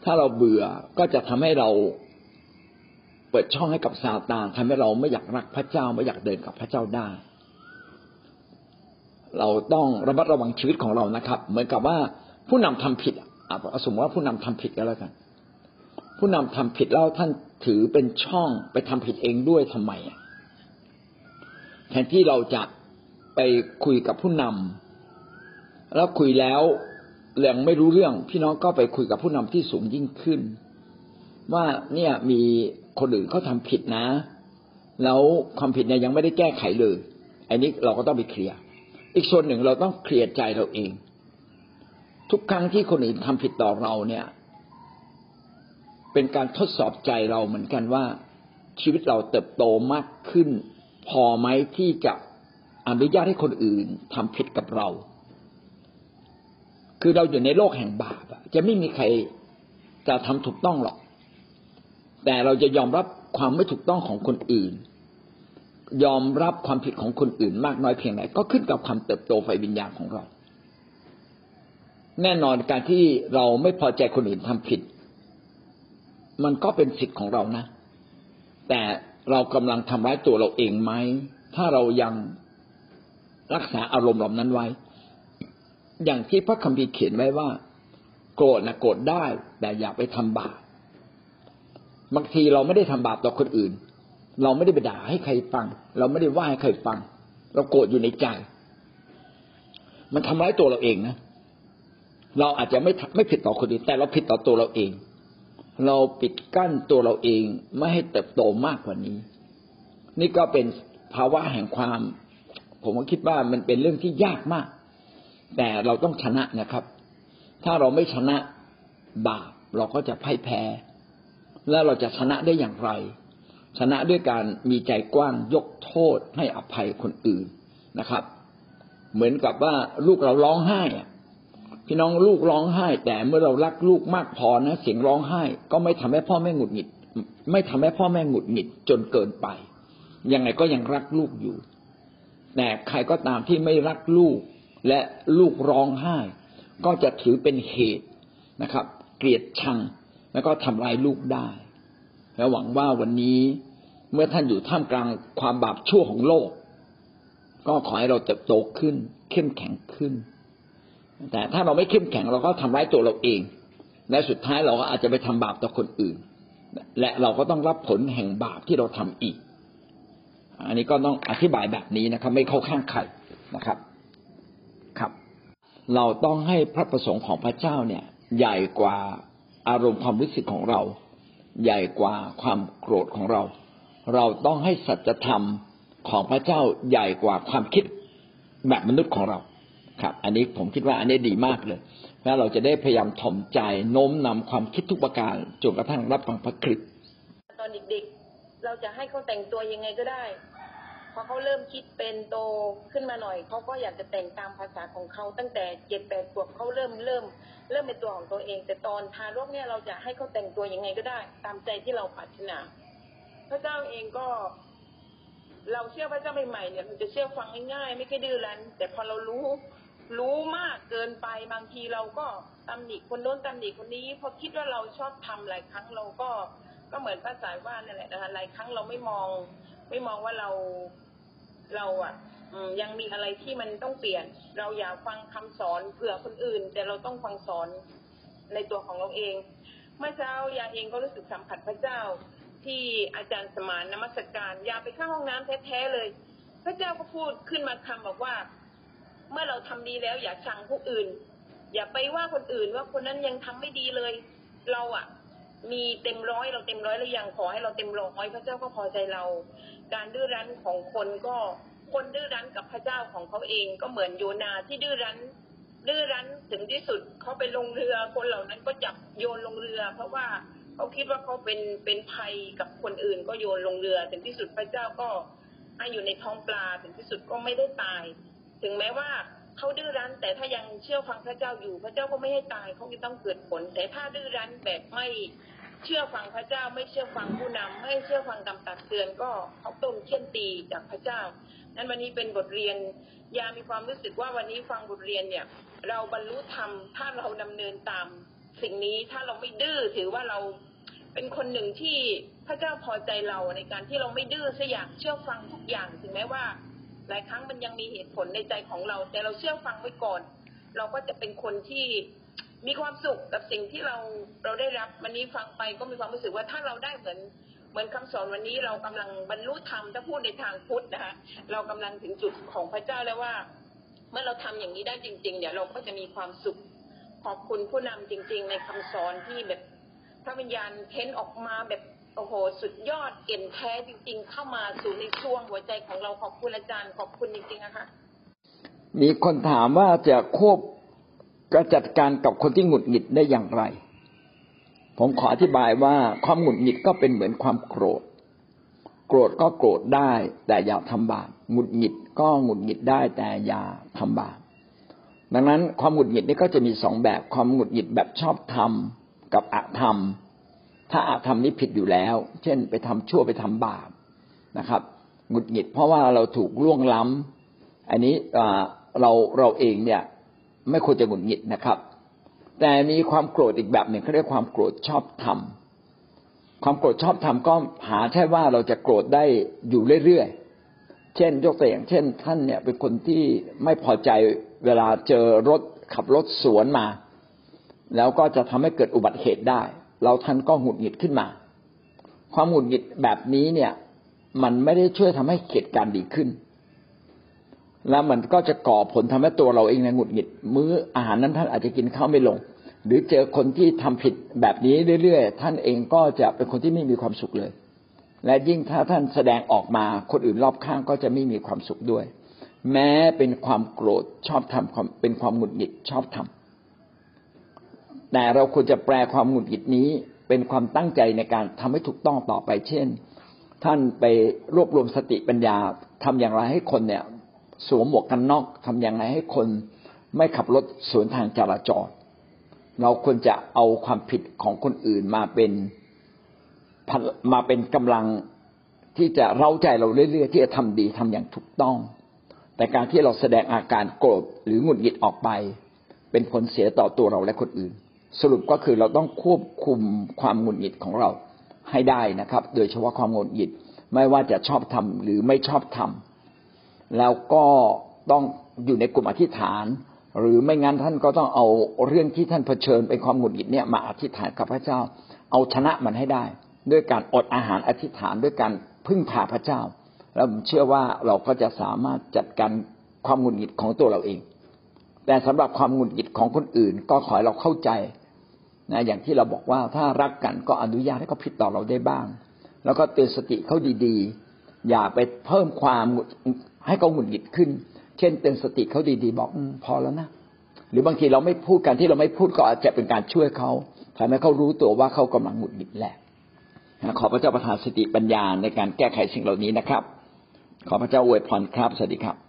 ถ้าเราเบื่อก็จะทำให้เราเปิดช่องให้กับซาตานทำให้เราไม่อยากรักพระเจ้าไม่อยากเดินกับพระเจ้าได้เราต้องระมัดระวังชีวิตของเรานะครับเหมือนกับว่าผู้นำทำผิดสมมติว่าผู้นำทำผิดก็แล้วกันผู้นำทำผิดแล้วท่านถือเป็นช่องไปทำผิดเองด้วยทำไมแทนที่เราจะไปคุยกับผู้นำแล้วคุยแล้วยังไม่รู้เรื่องพี่น้องก็ไปคุยกับผู้นำที่สูงยิ่งขึ้นว่าเนี่ยมีคนอื่นเขาทำผิดนะแล้วความผิดเนี่ยยังไม่ได้แก้ไขเลยอันนี้เราก็ต้องไปเคลียร์ อีกส่วนหนึ่งเราต้องเคลียร์ใจเราเองทุกครั้งที่คนอื่นทำผิดต่อเราเนี่ยเป็นการทดสอบใจเราเหมือนกันว่าชีวิตเราเติบโตมากขึ้นพอไหมที่จะอนุญาตให้คนอื่นทำผิดกับเราคือเราอยู่ในโลกแห่งบาปจะไม่มีใครจะทำถูกต้องหรอกแต่เราจะยอมรับความไม่ถูกต้องของคนอื่นยอมรับความผิดของคนอื่นมากน้อยเพียงไหนก็ขึ้นกับความเติบโตฝ่ายวิญญาณของเราแน่นอนการที่เราไม่พอใจคนอื่นทำผิดมันก็เป็นสิทธิ์ของเรานะแต่เรากำลังทำร้ายตัวเราเองไหมถ้าเรายังรักษาอารมณ์เหล่านั้นไว้อย่างที่พระคัมภีร์เขียนไว้ว่าโกรธนะโกรธได้แต่อย่าไปทำบาปบางทีเราไม่ได้ทำบาปต่อคนอื่นเราไม่ได้ไปด่าให้ใครฟังเราไม่ได้ว่าให้ใครฟังเราโกรธอยู่ในใจมันทำร้ายตัวเราเองนะเราอาจจะไม่ผิดต่อคนอื่นแต่เราผิดต่อตัวเราเองเราปิดกั้นตัวเราเองไม่ให้เติบโตมากกว่านี้นี่ก็เป็นภาวะแห่งความผมก็คิดว่ามันเป็นเรื่องที่ยากมากแต่เราต้องชนะนะครับถ้าเราไม่ชนะบาปเราก็จะพ่ายแพ้แล้วเราจะชนะได้อย่างไรชนะด้วยการมีใจกว้างยกโทษให้อภัยคนอื่นนะครับเหมือนกับว่าลูกเราร้องไห้พี่น้องลูกร้องไห้แต่เมื่อเรารักลูกมากพอนะเสียงร้องไห้ก็ไม่ทำให้พ่อแม่หงุดหงิดไม่ทำให้พ่อแม่หงุดหงิดจนเกินไปยังไงก็ยังรักลูกอยู่แต่ใครก็ตามที่ไม่รักลูกและลูกร้องไห้ก็จะถือเป็นเหตุนะครับเกลียดชังแล้วก็ทำลายลูกได้และหวังว่าวันนี้เมื่อท่านอยู่ท่ามกลางความบาปชั่วของโลกก็ขอให้เราเติบโตขึ้นเข้มแข็งขึ้นแต่ถ้าเราไม่เข้มแข็งเราก็ทำร้ายตัวเราเองและสุดท้ายเราก็อาจจะไปทำบาปต่อคนอื่นและเราก็ต้องรับผลแห่งบาปที่เราทำอีกอันนี้ก็ต้องอธิบายแบบนี้นะครับไม่เข้าข้างใครนะครับครับเราต้องให้พระประสงค์ของพระเจ้าเนี่ยใหญ่กว่าอารมณ์ความรู้สึกของเราใหญ่กว่าความโกรธของเราเราต้องให้สัจธรรมของพระเจ้าใหญ่กว่าความคิดแบบมนุษย์ของเราครับอันนี้ผมคิดว่าอันนี้ดีมากเลยแล้วเราจะได้พยายามถ่อมใจโน้มนำความคิดทุกประการจนกระทั่งรับฟังพระคริสต์ตอนเด็กๆเราจะให้เขาแต่งตัวยังไงก็ได้พอเขาเริ่มคิดเป็นโตขึ้นมาหน่อยเขาก็อยากจะแต่งตามภาษาของเขาตั้งแต่ 7-8 ขวบเขาเริ่มเป็นตัวของตัวเองแต่ตอนทารกเนี่ยเราจะให้เขาแต่งตัวยังไงก็ได้ตามใจที่เราปรารถนาพระเจ้าเองก็เราเชื่อพระเจ้าใหม่ๆเนี่ยมันจะเชื่อฟังง่ายๆไม่ค่อยดื้อรั้นแต่พอเรารู้มากเกินไปบางทีเราก็ตำหนิคนโน้นตำหนิคนนี้พอคิดว่าเราชอบทำหลายครั้งเราก็เหมือนป้าสายว่านั่นแหละนะคะหลายครั้งเราไม่มองว่าเราอ่ะยังมีอะไรที่มันต้องเปลี่ยนเราอยากฟังคำสอนเผื่อคนอื่นแต่เราต้องฟังสอนในตัวของเราเองเมื่อเช้ายาเองก็รู้สึกสัมผัสพระเจ้าที่อาจารย์สมานนมัสการยาไปเข้าห้องน้ำแท้ๆเลยพระเจ้าก็พูดขึ้นมาคำบอกว่าเมื่อเราทำดีแล้วอย่าชังผู้อื่นอย่าไปว่าคนอื่นว่าคนนั้นยังทำไม่ดีเลยเราอ่ะมีเต็มร้อยเราเต็มร้อยหรือยังขอให้เราเต็มร้อยพระเจ้าก็พอใจเราการดื้อรั้นของคนก็คนดื้อรั้นกับพระเจ้าของเขาเองก็เหมือนโยนาที่ดื้อรั้นถึงที่สุดเขาไปลงเรือคนเหล่านั้นก็จับโยนลงเรือเพราะว่าเขาคิดว่าเขาเป็นภัยกับคนอื่นก็โยนลงเรือถึงที่สุดพระเจ้าก็ให้อยู่ในท้องปลาถึงที่สุดก็ไม่ได้ตายถึงแม้ว่าเขาดื้อรั้นแต่ถ้ายังเชื่อฟังพระเจ้าอยู่พระเจ้าก็ไม่ให้ตายเขาจะต้องเกิดผลแต่ถ้าดื้อรั้นแบบไม่เชื่อฟังพระเจ้าไม่เชื่อฟังผู้นำไม่เชื่อฟังคำตักเตือนก็เขาต้มเคี่ยนตีจากพระเจ้านั้นวันนี้เป็นบทเรียนยามีความรู้สึกว่าวันนี้ฟังบทเรียนเนี่ยเราบรรลุธรรมถ้าเราดำเนินตามสิ่งนี้ถ้าเราไม่ดื้อถือว่าเราเป็นคนหนึ่งที่พระเจ้าพอใจเราในการที่เราไม่ดื้อสักอย่างเชื่อฟังทุกอย่างถึงแม้ว่าหลายครั้งมันยังมีเหตุผลในใจของเราแต่เราเชื่อฟังไว้ก่อนเราก็จะเป็นคนที่มีความสุขกับสิ่งที่เราได้รับวันนี้ฟังไปก็มีความรู้สึกว่าถ้าเราได้เหมือนคำสอนวันนี้เรากำลังบรรลุธรรมถ้าพูดในทางพุทธนะคะเรากำลังถึงจุดของพระเจ้าแล้วว่าเมื่อเราทำอย่างนี้ได้จริงๆเนี่ยเราก็จะมีความสุขขอบคุณผู้นำจริงๆในคำสอนที่แบบพระวิญญาณเค้นออกมาแบบโอ้โหสุดยอดเก่งแท้จริงๆเข้ามาสู่ในช่วงหัวใจของเราขอบคุณอาจารย์ขอบคุณจริงๆนะคะ มีคนถามว่าจะควบกระจัดการกับคนที่หงุดหงิดได้อย่างไรผมขออธิบายว่าความหงุดหงิดก็เป็นเหมือนความโกรธโกรธก็โกรธได้แต่อย่าทำบาปหงุดหงิดก็หงุดหงิดได้แต่อย่าทำบาปดังนั้นความหงุดหงิดนี่ก็จะมีสองแบบความหงุดหงิดแบบชอบธรรมกับอธรรมถ้าอธรรมนี่ผิดอยู่แล้วเช่นไปทำชั่วไปทำบาปนะครับหงุดหงิดเพราะว่าเราถูกล่วงล้ำอันนี้เราเองเนี่ยไม่ควรจะหงุดหงิดนะครับแต่มีความโกรธอีกแบบหนึ่งเขาเรียกความโกรธชอบธรรมความโกรธชอบธรรมก็หาใช่ว่าเราจะโกรธได้อยู่เรื่อยๆเช่นยกตัวอย่างเช่นท่านเนี่ยเป็นคนที่ไม่พอใจเวลาเจอรถขับรถสวนมาแล้วก็จะทำให้เกิดอุบัติเหตุได้เราท่านก็หงุดหงิดขึ้นมาความหงุดหงิดแบบนี้เนี่ยมันไม่ได้ช่วยทำให้เหตุการณ์ดีขึ้นแล้วมันก็จะก่อผลทำให้ตัวเราเองเนี่ยหงุดหงิดมื้ออาหารนั้นท่านอาจจะกินข้าวไม่ลงหรือเจอคนที่ทำผิดแบบนี้เรื่อยๆท่านเองก็จะเป็นคนที่ไม่มีความสุขเลยและยิ่งถ้าท่านแสดงออกมาคนอื่นรอบข้างก็จะไม่มีความสุขด้วยแม้เป็นความโกรธชอบธรรมเป็นความหงุดหงิดชอบธรรมแต่เราควรจะแปลความหงุดหงิดนี้เป็นความตั้งใจในการทำให้ถูกต้องต่อไปเช่นท่านไปรวบรวมสติปัญญาทำอย่างไรให้คนเนี่ยสวมหมวกกันน็อกทำอย่างไรให้คนไม่ขับรถสวนทางจราจรเราควรจะเอาความผิดของคนอื่นมาเป็นกำลังที่จะเร้าใจเราเรื่อยๆที่จะทำดีทำอย่างถูกต้องแต่การที่เราแสดงอาการโกรธหรือหงุดหงิดออกไปเป็นผลเสียต่อตัวเราและคนอื่นสรุปก็คือเราต้องควบคุมความหงุดหงิดของเราให้ได้นะครับโดยเฉพาะความหงุดหงิดไม่ว่าจะชอบทำหรือไม่ชอบทำแล้วก็ต้องอยู่ในกลุ่มอธิษฐานหรือไม่งั้นท่านก็ต้องเอาเรื่องที่ท่านเผชิญเป็นความหงุดหงิดเนี่ยมาอธิษฐานกับพระเจ้าเอาชนะมันให้ได้ด้วยการอดอาหารอธิษฐานด้วยการพึ่งพาพระเจ้าแล้วผมเชื่อว่าเราก็จะสามารถจัดการความหงุดหงิดของตัวเราเองแต่สำหรับความหงุดหงิดของคนอื่นก็ขอให้เราเข้าใจนะอย่างที่เราบอกว่าถ้ารักกันก็อนุญาตให้เขาผิดต่อเราได้บ้างแล้วก็เตือนสติเขาดีๆอย่าไปเพิ่มความให้เขาหงุดหงิดขึ้นเช่นเตือนสติเขาดีๆบอกพอแล้วนะหรือบางทีเราไม่พูดกันที่เราไม่พูดก็อาจจะเป็นการช่วยเขาทำให้เขารู้ตัวว่าเขากำลังหงุดหงิดแหละขอพระเจ้าประทานสติปัญญาในการแก้ไขสิ่งเหล่านี้นะครับขอพระเจ้าอวยพรครับสวัสดีครับ